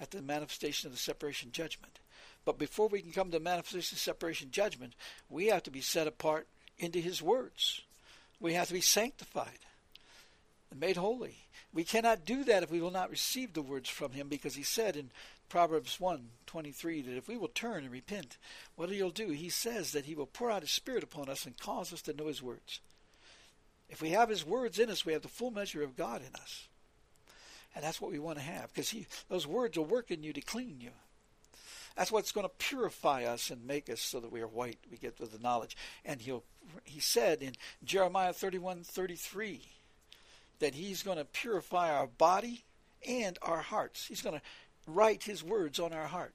at the manifestation of the separation judgment. But before we can come to manifestation, separation, judgment, we have to be set apart into his words. We have to be sanctified and made holy. We cannot do that if we will not receive the words from him, because he said in Proverbs 1:23 that if we will turn and repent, what he'll do, he says that he will pour out his spirit upon us and cause us to know his words. If we have his words in us, we have the full measure of God in us. And that's what we want to have, because those words will work in you to clean you. That's what's going to purify us and make us so that we are white. We get to the knowledge. And he said in Jeremiah 31:33 that he's going to purify our body and our hearts. He's going to write his words on our heart.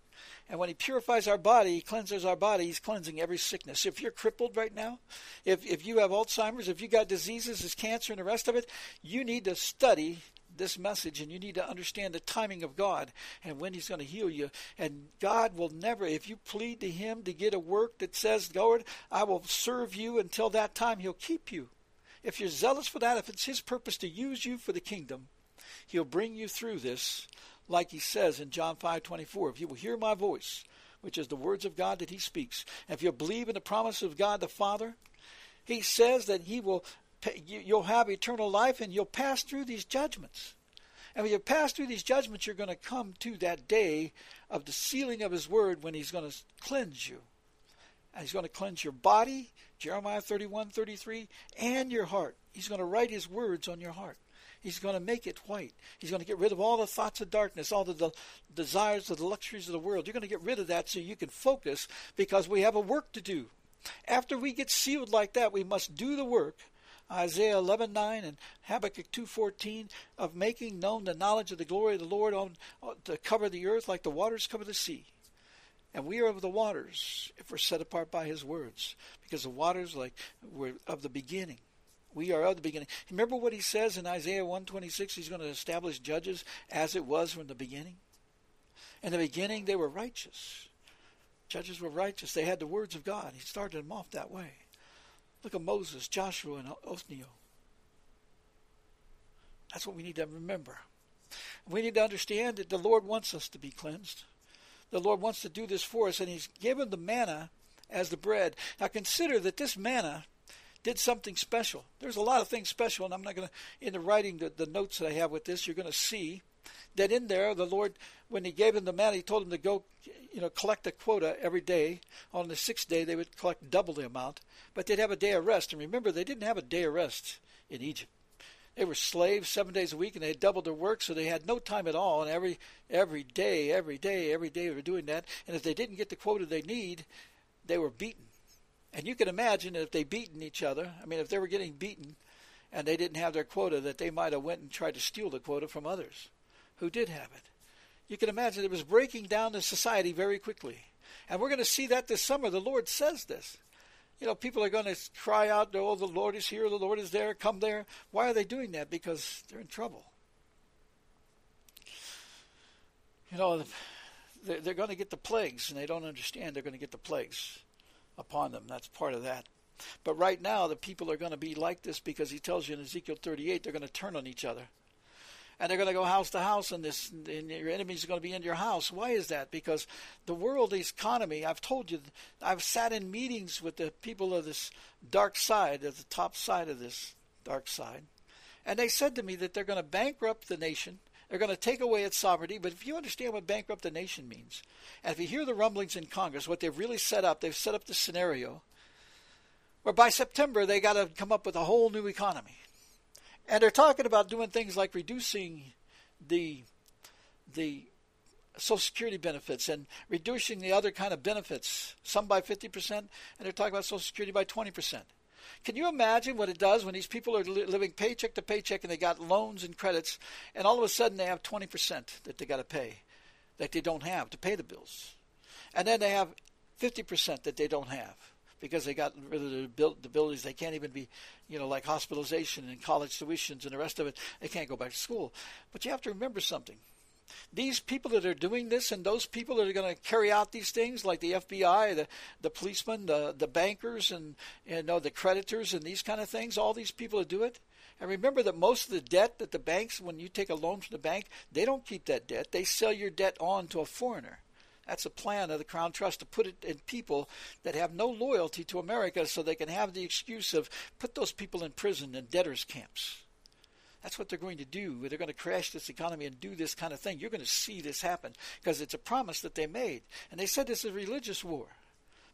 And when he purifies our body, he cleanses our body, he's cleansing every sickness. If you're crippled right now, if you have Alzheimer's, if you got diseases, as cancer and the rest of it, you need to study this message, and you need to understand the timing of God and when he's going to heal you. And God will never, if you plead to him to get a work that says, Lord, I will serve you until that time, he'll keep you. If you're zealous for that, if it's his purpose to use you for the kingdom, he'll bring you through this, like he says in John 5:24, if you will hear my voice, which is the words of God that he speaks, and if you'll believe in the promise of God the Father, he says that he will, you'll have eternal life, and you'll pass through these judgments. And when you pass through these judgments, you're going to come to that day of the sealing of his word, when he's going to cleanse you. And he's going to cleanse your body, Jeremiah 31:33, and your heart. He's going to write his words on your heart. He's going to make it white. He's going to get rid of all the thoughts of darkness, all the desires of the luxuries of the world. You're going to get rid of that so you can focus, because we have a work to do. After we get sealed like that, we must do the work. Isaiah 11:9 and Habakkuk 2:14, of making known the knowledge of the glory of the Lord to cover the earth like the waters cover the sea. And we are of the waters if we're set apart by his words, because the waters were of the beginning. We are of the beginning. Remember what he says in Isaiah 1:26, he's going to establish judges as it was from the beginning. In the beginning they were righteous. Judges were righteous. They had the words of God. He started them off that way. Look at Moses, Joshua, and Othniel. That's what we need to remember. We need to understand that the Lord wants us to be cleansed. The Lord wants to do this for us, and he's given the manna as the bread. Now consider that this manna did something special. There's a lot of things special, and I'm not going to, in the writing, the notes that I have with this, you're going to see that in there, the Lord, when he gave him the manna, he told him to go, collect a quota every day. On the sixth day, they would collect double the amount, but they'd have a day of rest. And remember, they didn't have a day of rest in Egypt. They were slaves 7 days a week, and they had doubled their work, so they had no time at all. And every day, they were doing that. And if they didn't get the quota they need, they were beaten. And you can imagine that if they beaten each other, if they were getting beaten and they didn't have their quota, that they might have went and tried to steal the quota from others who did have it. You can imagine it was breaking down the society very quickly. And we're going to see that this summer. The Lord says this. People are going to cry out, oh, the Lord is here, the Lord is there, come there. Why are they doing that? Because they're in trouble. They're going to get the plagues, and they don't understand they're going to get the plagues upon them. That's part of that. But right now, the people are going to be like this, because he tells you in Ezekiel 38, they're going to turn on each other. And they're going to go house to house, and your enemies are going to be in your house. Why is that? Because the world economy, I've told you, I've sat in meetings with the people of this dark side, of the top side of this dark side. And they said to me that they're going to bankrupt the nation. They're going to take away its sovereignty. But if you understand what bankrupt the nation means, and if you hear the rumblings in Congress, what they've set up this scenario where by September they got to come up with a whole new economy. And they're talking about doing things like reducing the Social Security benefits and reducing the other kind of benefits, some by 50%, and they're talking about Social Security by 20%. Can you imagine what it does when these people are living paycheck to paycheck, and they got loans and credits, and all of a sudden they have 20% that they got to pay, that they don't have to pay the bills. And then they have 50% that they don't have, because they got rid of the abilities. They can't even be, like hospitalization and college tuitions and the rest of it. They can't go back to school. But you have to remember something. These people that are doing this, and those people that are going to carry out these things, like the FBI, the policemen, the bankers, and the creditors and these kind of things, all these people that do it. And remember that most of the debt that the banks, when you take a loan from the bank, they don't keep that debt. They sell your debt on to a foreigner. That's a plan of the Crown Trust, to put it in people that have no loyalty to America, so they can have the excuse of put those people in prison and debtors camps. That's what they're going to do. They're going to crash this economy and do this kind of thing. You're going to see this happen, because it's a promise that they made. And they said this is a religious war,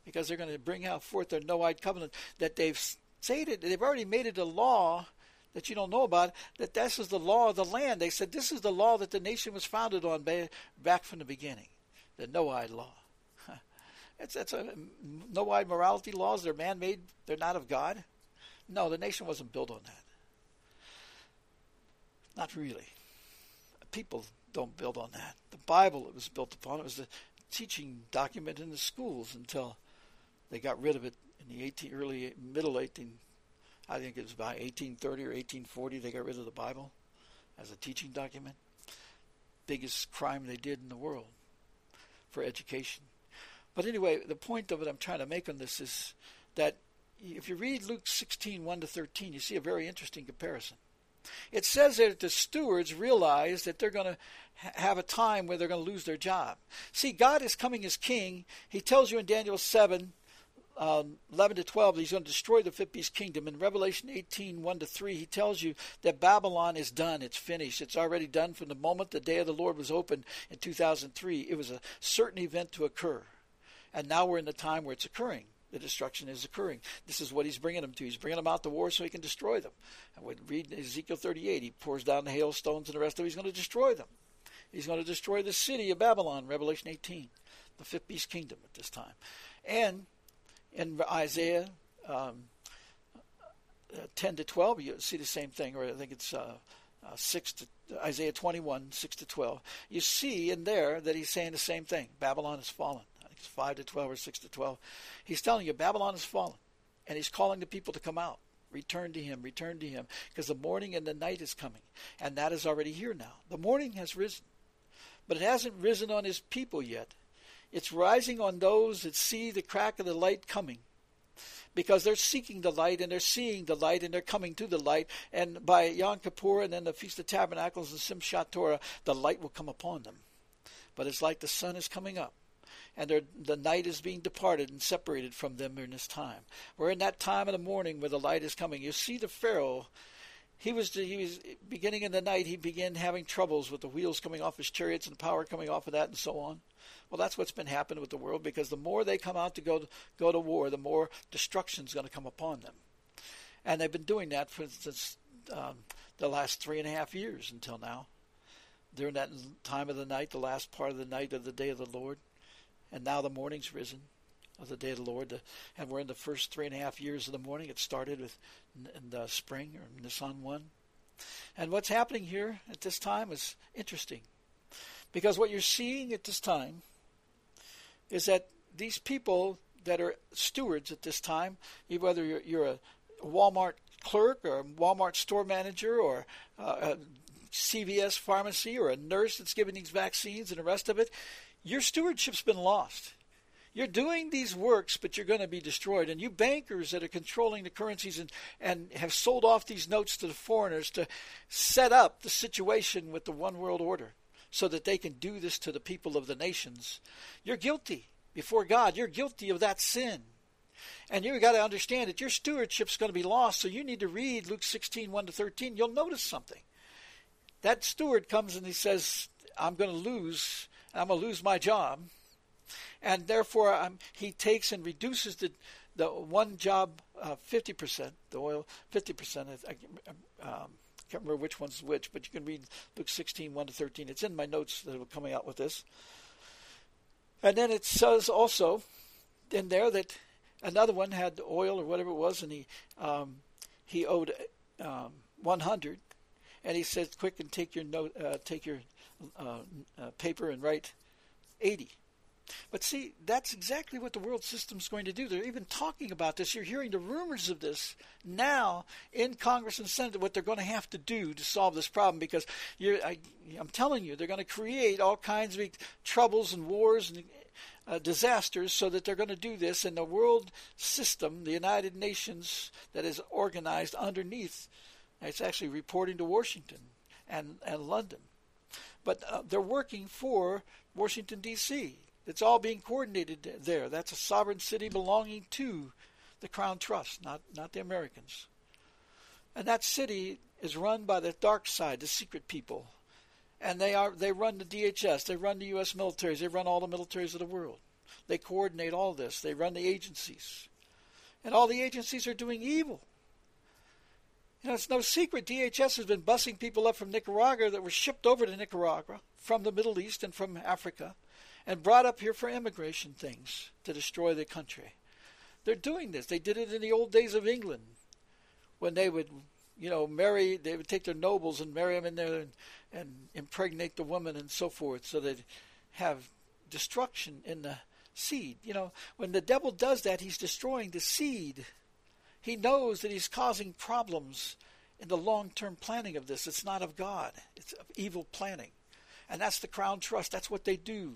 because they're going to bring out forth their Noahide covenant that they've stated. They've already made it a law that you don't know about, that this is the law of the land. They said this is the law that the nation was founded on back from the beginning. The Noahide law. That's a Noahide morality laws. They're man-made. They're not of God. No, the nation wasn't built on that. Not really. People don't build on that. The Bible it was built upon. It was the teaching document in the schools until they got rid of it in the I think it was about 1830 or 1840, they got rid of the Bible as a teaching document. Biggest crime they did in the world for education. But anyway, the point of it I'm trying to make on this is that if you read Luke 16, 1-13, you see a very interesting comparison. It says that the stewards realize that they're going to have a time where they're going to lose their job. See, God is coming as king. He tells you in Daniel 7, 11-12, he's going to destroy the fifth beast kingdom. In Revelation 18, 1-3, he tells you that Babylon is done. It's finished. It's already done from the moment the day of the Lord was opened in 2003. It was a certain event to occur. And now we're in the time where it's occurring. The destruction is occurring. This is what he's bringing them to. He's bringing them out to war so he can destroy them. And we read Ezekiel 38. He pours down the hailstones and the rest of it. He's going to destroy them. He's going to destroy the city of Babylon, Revelation 18, the fifth beast kingdom at this time. And in Isaiah 10-12, you see the same thing, or I think it's Isaiah 21, 6-12. You see in there that he's saying the same thing. Babylon has fallen. 5-12 or 6-12. He's telling you Babylon has fallen, and he's calling the people to come out. Return to him, because the morning and the night is coming, and that is already here now. The morning has risen, but it hasn't risen on his people yet. It's rising on those that see the crack of the light coming, because they're seeking the light, and they're seeing the light, and they're coming to the light. And by Yom Kippur and then the Feast of Tabernacles and Simchat Torah, the light will come upon them. But it's like the sun is coming up, and the night is being departed and separated from them in this time. We're in that time of the morning where the light is coming. You see the Pharaoh, he was beginning in the night, he began having troubles with the wheels coming off his chariots and power coming off of that and so on. Well, that's what's been happening with the world, because the more they come out to go to war, the more destruction is going to come upon them. And they've been doing that for since the last 3.5 years until now. During that time of the night, the last part of the night of the day of the Lord. And now the morning's risen of the day of the Lord. And we're in the first 3.5 years of the morning. It started with in the spring or Nisan 1. And what's happening here at this time is interesting. Because what you're seeing at this time is that these people that are stewards at this time, whether you're a Walmart clerk or a Walmart store manager or a CVS pharmacy or a nurse that's giving these vaccines and the rest of it, your stewardship's been lost. You're doing these works, but you're going to be destroyed. And you bankers that are controlling the currencies and have sold off these notes to the foreigners to set up the situation with the one world order so that they can do this to the people of the nations, you're guilty before God. You're guilty of that sin. And you've got to understand that your stewardship's going to be lost. So you need to read Luke 16, 1-13. You'll notice something. That steward comes and he says, I'm going to lose my job, and therefore he takes and reduces the one job 50%, the oil 50%. I can't remember which one's which, but you can read Luke 16, 1-13. It's in my notes that were coming out with this. And then it says also in there that another one had oil or whatever it was, and he owed 100, and he said, "Quick and take your note, paper and write 80. But see, that's exactly what the world system's going to do. They're even talking about this. You're hearing the rumors of this now in Congress and Senate, what they're going to have to do to solve this problem, because I'm telling you, they're going to create all kinds of troubles and wars and disasters so that they're going to do this. And the world system, the United Nations that is organized underneath, it's actually reporting to Washington and London. But they're working for Washington, D.C. It's all being coordinated there. That's a sovereign city belonging to the Crown Trust, not the Americans. And that city is run by the dark side, the secret people. And they run the DHS. They run the U.S. militaries. They run all the militaries of the world. They coordinate all this. They run the agencies. And all the agencies are doing evil. You know, it's no secret DHS has been busing people up from Nicaragua that were shipped over to Nicaragua from the Middle East and from Africa and brought up here for immigration things to destroy the country. They're doing this. They did it in the old days of England when they would, they would take their nobles and marry them in there and impregnate the woman and so forth so they'd have destruction in the seed. You know, when the devil does that, he's destroying the seed. He knows that he's causing problems in the long-term planning of this. It's not of God. It's of evil planning. And that's the Crown Trust. That's what they do.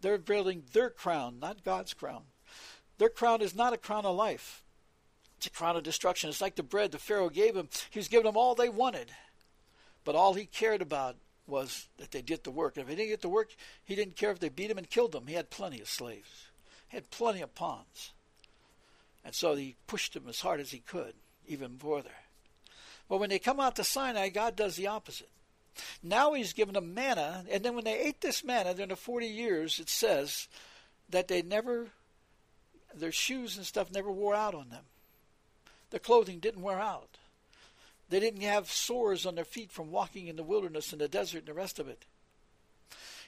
They're building their crown, not God's crown. Their crown is not a crown of life. It's a crown of destruction. It's like the bread the Pharaoh gave him. He was giving them all they wanted. But all he cared about was that they did the work. And if they didn't get the work, he didn't care if they beat him and killed him. He had plenty of slaves. He had plenty of pawns. And so he pushed them as hard as he could, even further. But when they come out to Sinai, God does the opposite. Now he's given them manna, and then when they ate this manna during the 40 years, it says that they never, their shoes and stuff never wore out on them. Their clothing didn't wear out. They didn't have sores on their feet from walking in the wilderness and the desert and the rest of it.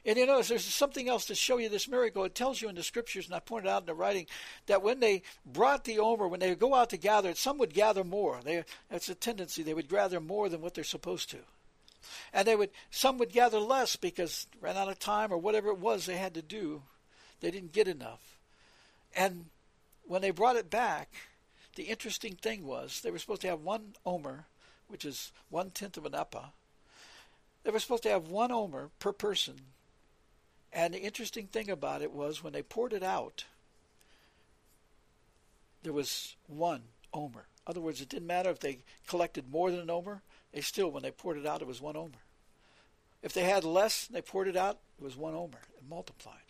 And you notice there's something else to show you this miracle. It tells you in the scriptures, and I pointed out in the writing, that when they brought the Omer, when they would go out to gather it, some would gather more. That's a tendency. They would gather more than what they're supposed to. And some would gather less because ran out of time or whatever it was they had to do. They didn't get enough. And when they brought it back, the interesting thing was they were supposed to have one Omer, which is 1/10 of an ephah. They were supposed to have one Omer per person. And the interesting thing about it was when they poured it out, there was one Omer. In other words, it didn't matter if they collected more than an Omer. They still, when they poured it out, it was one Omer. If they had less and they poured it out, it was one Omer. It multiplied.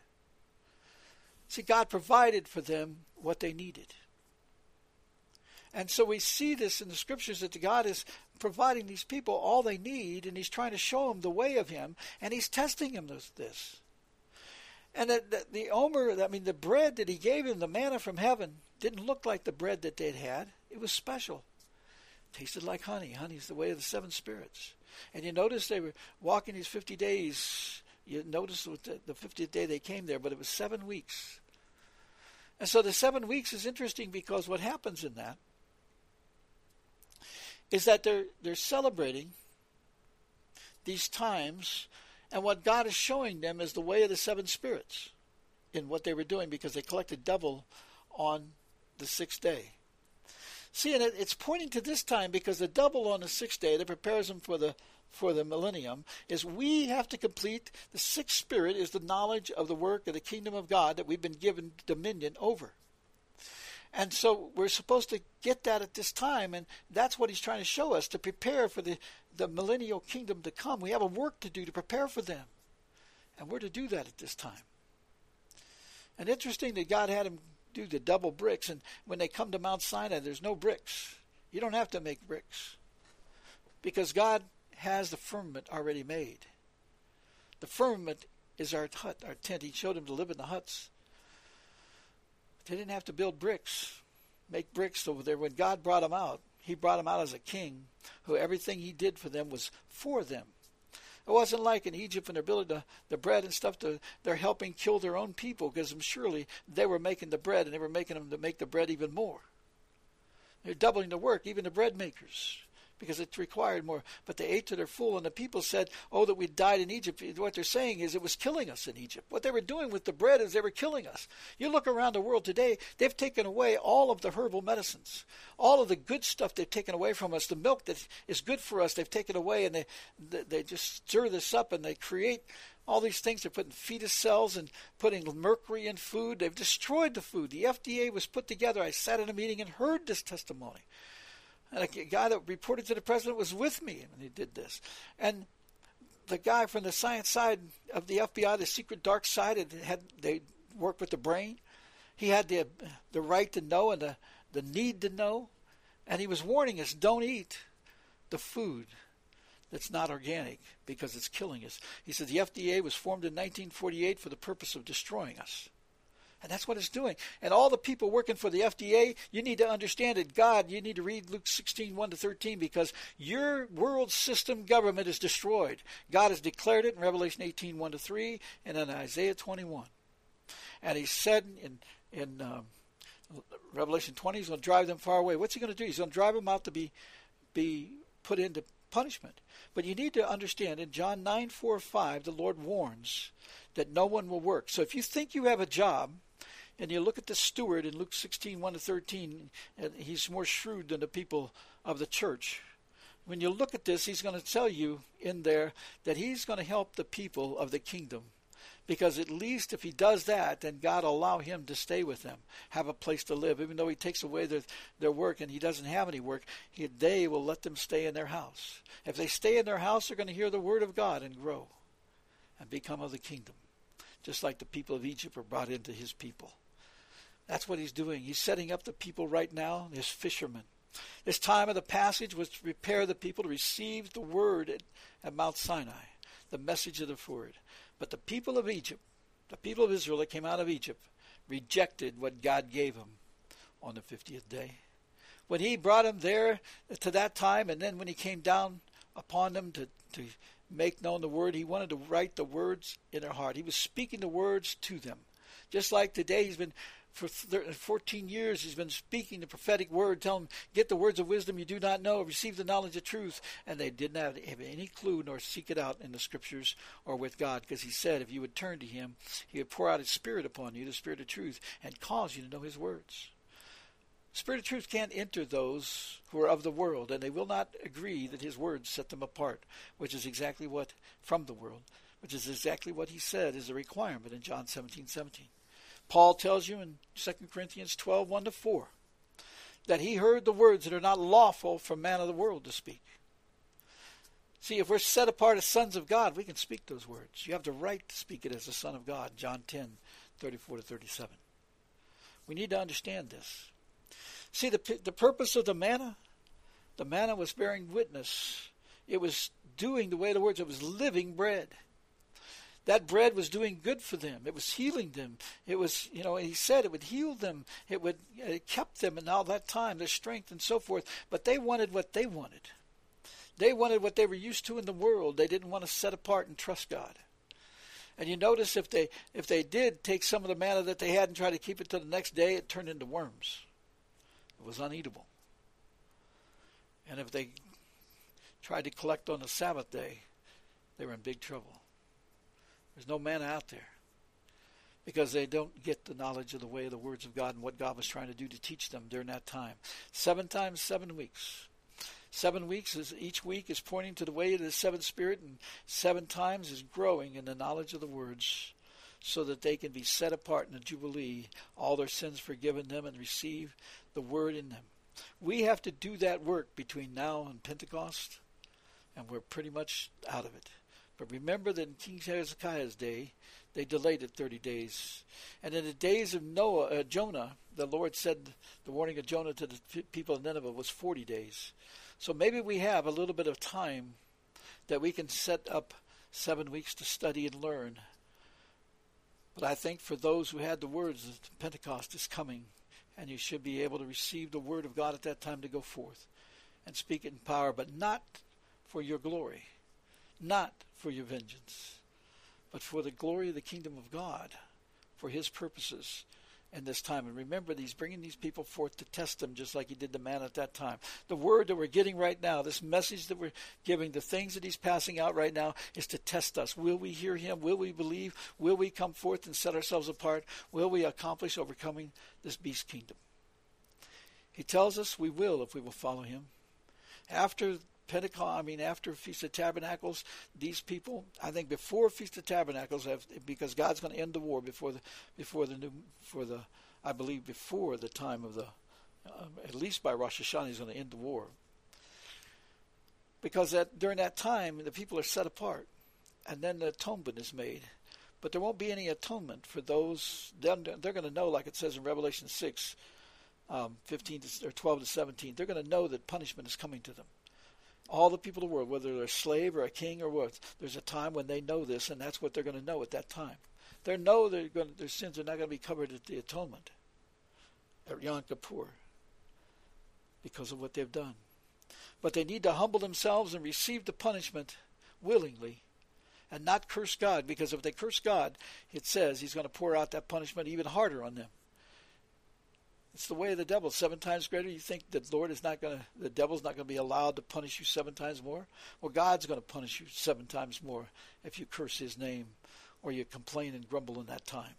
See, God provided for them what they needed. And so we see this in the scriptures that God is providing these people all they need, and he's trying to show them the way of him, and he's testing them with this. And the bread that he gave him, the manna from heaven, didn't look like the bread that they'd had. It was special. It tasted like honey. Honey's the way of the seven spirits. And you notice they were walking these 50 days. You notice with the 50th day they came there, but it was 7 weeks. And so the 7 weeks is interesting because what happens in that is that they're celebrating these times, and what God is showing them is the way of the seven spirits in what they were doing, because they collected double on the 6th day. See, and it's pointing to this time, because the double on the 6th day that prepares them for the millennium is we have to complete the 6th spirit, is the knowledge of the work of the kingdom of God that we've been given dominion over. And so we're supposed to get that at this time, and that's what he's trying to show us, to prepare for the millennial kingdom to come. We have a work to do to prepare for them, and we're to do that at this time. And interesting that God had him do the double bricks, and when they come to Mount Sinai, there's no bricks. You don't have to make bricks, because God has the firmament already made. The firmament is our hut, our tent. He showed them to live in the huts. They didn't have to build bricks, make bricks over there. When God brought them out, he brought them out as a king who everything he did for them was for them. It wasn't like in Egypt when they're building the bread and stuff, they're helping kill their own people, because surely they were making the bread, and they were making them to make the bread even more. They're doubling the work, even the bread makers, because it required more. But they ate to their full, and the people said, oh, that we died in Egypt. What they're saying is it was killing us in Egypt. What they were doing with the bread is they were killing us. You look around the world today, they've taken away all of the herbal medicines, all of the good stuff they've taken away from us. The milk that is good for us, they've taken away, and they just stir this up, and they create all these things. They're putting fetus cells and putting mercury in food. They've destroyed the food. The FDA was put together. I sat in a meeting and heard this testimony. And a guy that reported to the president was with me when he did this. And the guy from the science side of the FBI, the secret dark side, they worked with the brain. He had the right to know and the need to know. And he was warning us, don't eat the food that's not organic, because it's killing us. He said the FDA was formed in 1948 for the purpose of destroying us. And that's what it's doing. And all the people working for the FDA, you need to understand it. God, you need to read Luke 16:1-13, because your world system government is destroyed. God has declared it in Revelation 18:1-3 and in Isaiah 21. And he said in Revelation 20, he's going to drive them far away. What's he going to do? He's going to drive them out to be put into punishment. But you need to understand in John 9:4-5, the Lord warns that no one will work. So if you think you have a job, and you look at the steward in Luke 16:1-13, and he's more shrewd than the people of the church. When you look at this, he's going to tell you in there that he's going to help the people of the kingdom. Because at least if he does that, then God will allow him to stay with them, have a place to live. Even though he takes away their work and he doesn't have any work, they will let them stay in their house. If they stay in their house, they're going to hear the word of God and grow and become of the kingdom, just like the people of Egypt were brought into his people. That's what he's doing. He's setting up the people right now, his fishermen. This time of the passage was to prepare the people to receive the word at Mount Sinai, the message of the word. But the people of Egypt, the people of Israel that came out of Egypt, rejected what God gave them on the 50th day. When he brought them there to that time, and then when he came down upon them to make known the word, he wanted to write the words in their heart. He was speaking the words to them. Just like today, he's been, for 14 years, he's been speaking the prophetic word, telling them, get the words of wisdom you do not know, receive the knowledge of truth. And they didn't have any clue nor seek it out in the scriptures or with God, because he said if you would turn to him, he would pour out his spirit upon you, the spirit of truth, and cause you to know his words. The spirit of truth can't enter those who are of the world, and they will not agree that his words set them apart, which is exactly what, from the world, which is exactly what he said is a requirement in John 17:17. Paul tells you in 2 Corinthians 12:1-4 that he heard the words that are not lawful for man of the world to speak. See, if we're set apart as sons of God, we can speak those words. You have the right to speak it as a son of God, John 10:34-37. We need to understand this. See, the purpose of the manna was bearing witness. It was doing the way the words, it was living bread. That bread was doing good for them. It was healing them. It was, he said it would heal them. It kept them in all that time, their strength and so forth. But they wanted what they wanted. They wanted what they were used to in the world. They didn't want to set apart and trust God. And you notice if they did take some of the manna that they had and try to keep it till the next day, it turned into worms. It was uneatable. And if they tried to collect on the Sabbath day, they were in big trouble. There's no manna out there because they don't get the knowledge of the way of the words of God and what God was trying to do to teach them during that time. 7 times 7 weeks. 7 weeks is each week is pointing to the way of the seventh spirit, and 7 times is growing in the knowledge of the words so that they can be set apart in the Jubilee, all their sins forgiven them, and receive the word in them. We have to do that work between now and Pentecost, and we're pretty much out of it. But remember that in King Hezekiah's day, they delayed it 30 days. And in the days of Jonah, the Lord said the warning of Jonah to the people of Nineveh was 40 days. So maybe we have a little bit of time that we can set up 7 weeks to study and learn. But I think for those who had the words, Pentecost is coming, and you should be able to receive the word of God at that time to go forth and speak it in power, but not for your glory, not for your vengeance, but for the glory of the kingdom of God, for his purposes in this time. And remember, he's bringing these people forth to test them, just like he did the man at that time. The word that we're getting right now, this message that we're giving, the things that he's passing out right now is to test us. Will we hear him? Will we believe? Will we come forth and set ourselves apart? Will we accomplish overcoming this beast kingdom? He tells us we will if we will follow him. After Feast of Tabernacles, these people, I think before Feast of Tabernacles, because God's going to end the war before the time of the, at least by Rosh Hashanah, he's going to end the war. Because during that time, the people are set apart, and then the atonement is made. But there won't be any atonement for those. They're going to know, like it says in Revelation 6, 12-17, they're going to know that punishment is coming to them. All the people of the world, whether they're a slave or a king or what, there's a time when they know this, and that's what they're going to know at that time. They know their sins are not going to be covered at the atonement, at Yom Kippur, because of what they've done. But they need to humble themselves and receive the punishment willingly and not curse God, because if they curse God, it says he's going to pour out that punishment even harder on them. It's the way of the devil. 7 times greater. You think that the devil's not going to be allowed to punish you 7 times more? Well, God's going to punish you 7 times more if you curse his name or you complain and grumble in that time.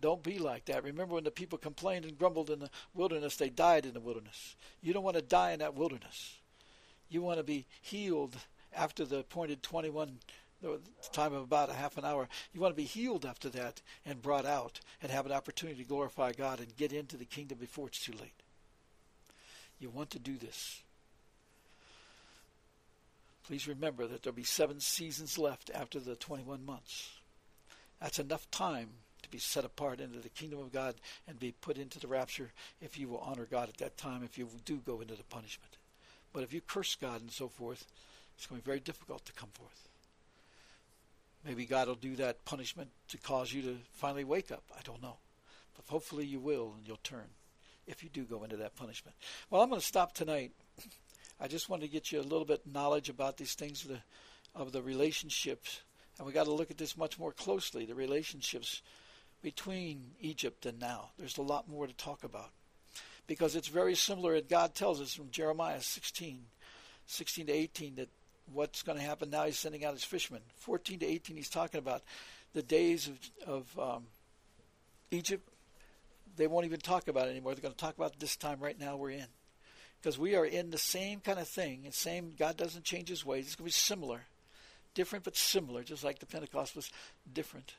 Don't be like that. Remember when the people complained and grumbled in the wilderness, they died in the wilderness. You don't want to die in that wilderness. You want to be healed after the appointed 21, the time of about a half an hour. You want to be healed after that and brought out and have an opportunity to glorify God and get into the kingdom before it's too late. You want to do this. Please remember that there'll be 7 seasons left after the 21 months. That's enough time to be set apart into the kingdom of God and be put into the rapture if you will honor God at that time, if you do go into the punishment. But if you curse God and so forth, it's going to be very difficult to come forth. Maybe God will do that punishment to cause you to finally wake up. I don't know. But hopefully you will, and you'll turn if you do go into that punishment. Well, I'm going to stop tonight. I just wanted to get you a little bit of knowledge about these things of the relationships. And we got to look at this much more closely, the relationships between Egypt and now. There's a lot more to talk about, because it's very similar, and God tells us from Jeremiah 16 to 18, that what's going to happen now, he's sending out his fishermen. 14 to 18, he's talking about the days of Egypt. They won't even talk about it anymore. They're going to talk about this time right now we're in. Because we are in the same kind of thing. The same. God doesn't change his ways. It's going to be similar. Different but similar, just like the Pentecost was different.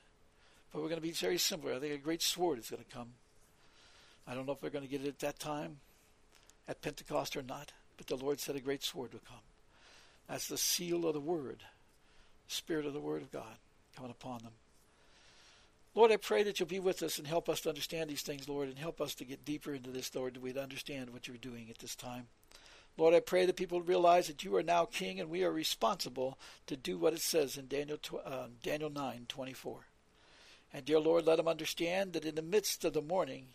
But we're going to be very similar. I think a great sword is going to come. I don't know if they're going to get it at that time, at Pentecost or not. But the Lord said a great sword will come. That's the seal of the word, spirit of the word of God coming upon them. Lord, I pray that you'll be with us and help us to understand these things, Lord, and help us to get deeper into this, Lord, that we'd understand what you're doing at this time. Lord, I pray that people realize that you are now king and we are responsible to do what it says in Daniel 9:24. And dear Lord, let them understand that in the midst of the morning,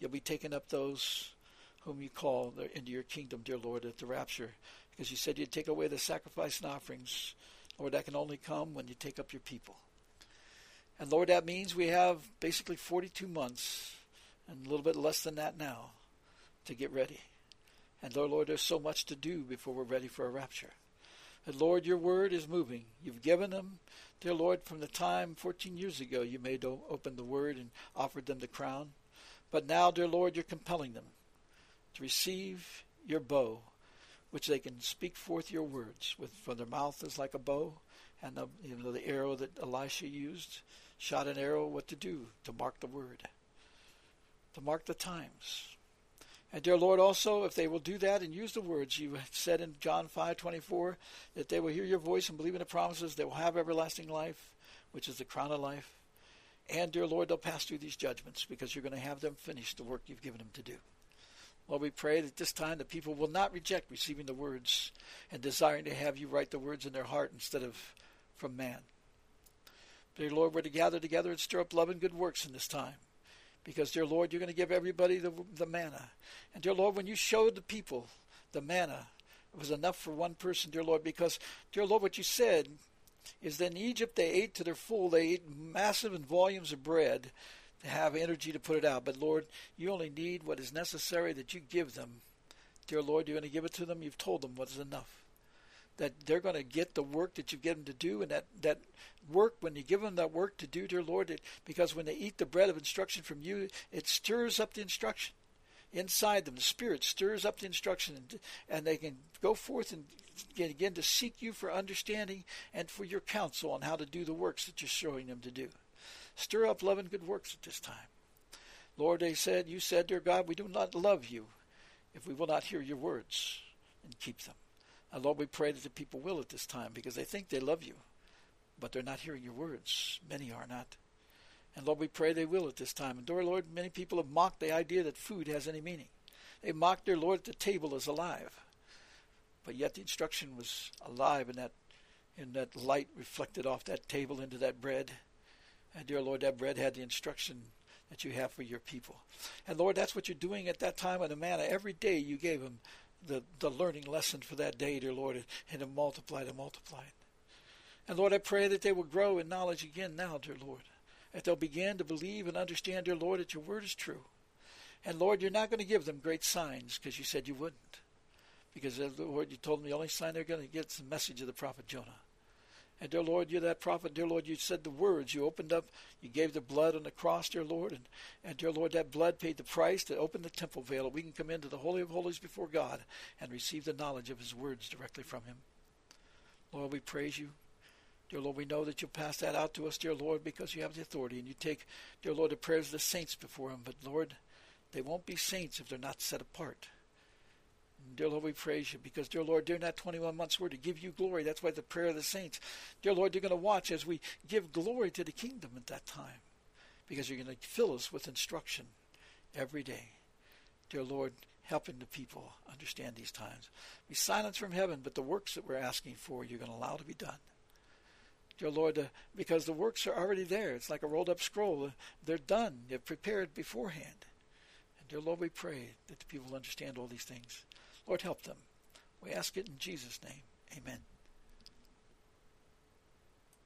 you'll be taking up those whom you call into your kingdom, dear Lord, at the rapture. Because you said you'd take away the sacrifice and offerings. Lord, that can only come when you take up your people. And Lord, that means we have basically 42 months and a little bit less than that now to get ready. And Lord, there's so much to do before we're ready for a rapture. And Lord, your word is moving. You've given them, dear Lord, from the time 14 years ago you made open the word and offered them the crown. But now, dear Lord, you're compelling them to receive your bow, which they can speak forth your words with, for their mouth is like a bow. And the arrow that Elisha used, shot an arrow, what to do, to mark the word, to mark the times. And dear Lord, also, if they will do that and use the words you said in John 5:24, that they will hear your voice and believe in the promises, they will have everlasting life, which is the crown of life. And dear Lord, they'll pass through these judgments, because you're going to have them finish the work you've given them to do. Lord, we pray that this time the people will not reject receiving the words and desiring to have you write the words in their heart instead of from man. Dear Lord, we're to gather together and stir up love and good works in this time. Because, dear Lord, you're going to give everybody the manna. And, dear Lord, when you showed the people the manna, it was enough for one person, dear Lord. Because, dear Lord, what you said is that in Egypt they ate to their full. They ate massive and volumes of bread to have energy to put it out. But Lord, you only need what is necessary that you give them. Dear Lord, you're going to give it to them. You've told them what is enough, that they're going to get the work that you give them to do, and that work, when you give them that work to do, dear Lord, because when they eat the bread of instruction from you, it stirs up the instruction inside them. The Spirit stirs up the instruction, and they can go forth and again to seek you for understanding and for your counsel on how to do the works that you're showing them to do. Stir up love and good works at this time. Lord, you said, dear God, we do not love you if we will not hear your words and keep them. And Lord, we pray that the people will at this time, because they think they love you, but they're not hearing your words. Many are not. And Lord, we pray they will at this time. And dear Lord, many people have mocked the idea that food has any meaning. They mocked their Lord at the table as alive. But yet the instruction was alive in that light reflected off that table into that bread. And dear Lord, that bread had the instruction that you have for your people. And Lord, that's what you're doing at that time of the manna. Every day you gave them the learning lesson for that day, dear Lord, and to multiply. And Lord, I pray that they will grow in knowledge again now, dear Lord, that they'll begin to believe and understand, dear Lord, that your word is true. And Lord, you're not going to give them great signs because you said you wouldn't. Because, Lord, you told them the only sign they're going to get is the message of the prophet Jonah. And, dear Lord, you're that prophet. Dear Lord, you said the words. You opened up. You gave the blood on the cross, dear Lord. And dear Lord, that blood paid the price to open the temple veil. We can come into the Holy of Holies before God and receive the knowledge of his words directly from him. Lord, we praise you. Dear Lord, we know that you'll pass that out to us, dear Lord, because you have the authority. And you take, dear Lord, the prayers of the saints before him. But, Lord, they won't be saints if they're not set apart. Dear Lord, we praise you because, dear Lord, during that 21 months we're to give you glory. That's why the prayer of the saints. Dear Lord, you're going to watch as we give glory to the kingdom at that time because you're going to fill us with instruction every day. Dear Lord, helping the people understand these times. Be silence from heaven, but the works that we're asking for, you're going to allow to be done. Dear Lord, because the works are already there. It's like a rolled up scroll. They're done. They're prepared beforehand. And dear Lord, we pray that the people understand all these things. Lord, help them. We ask it in Jesus' name. Amen.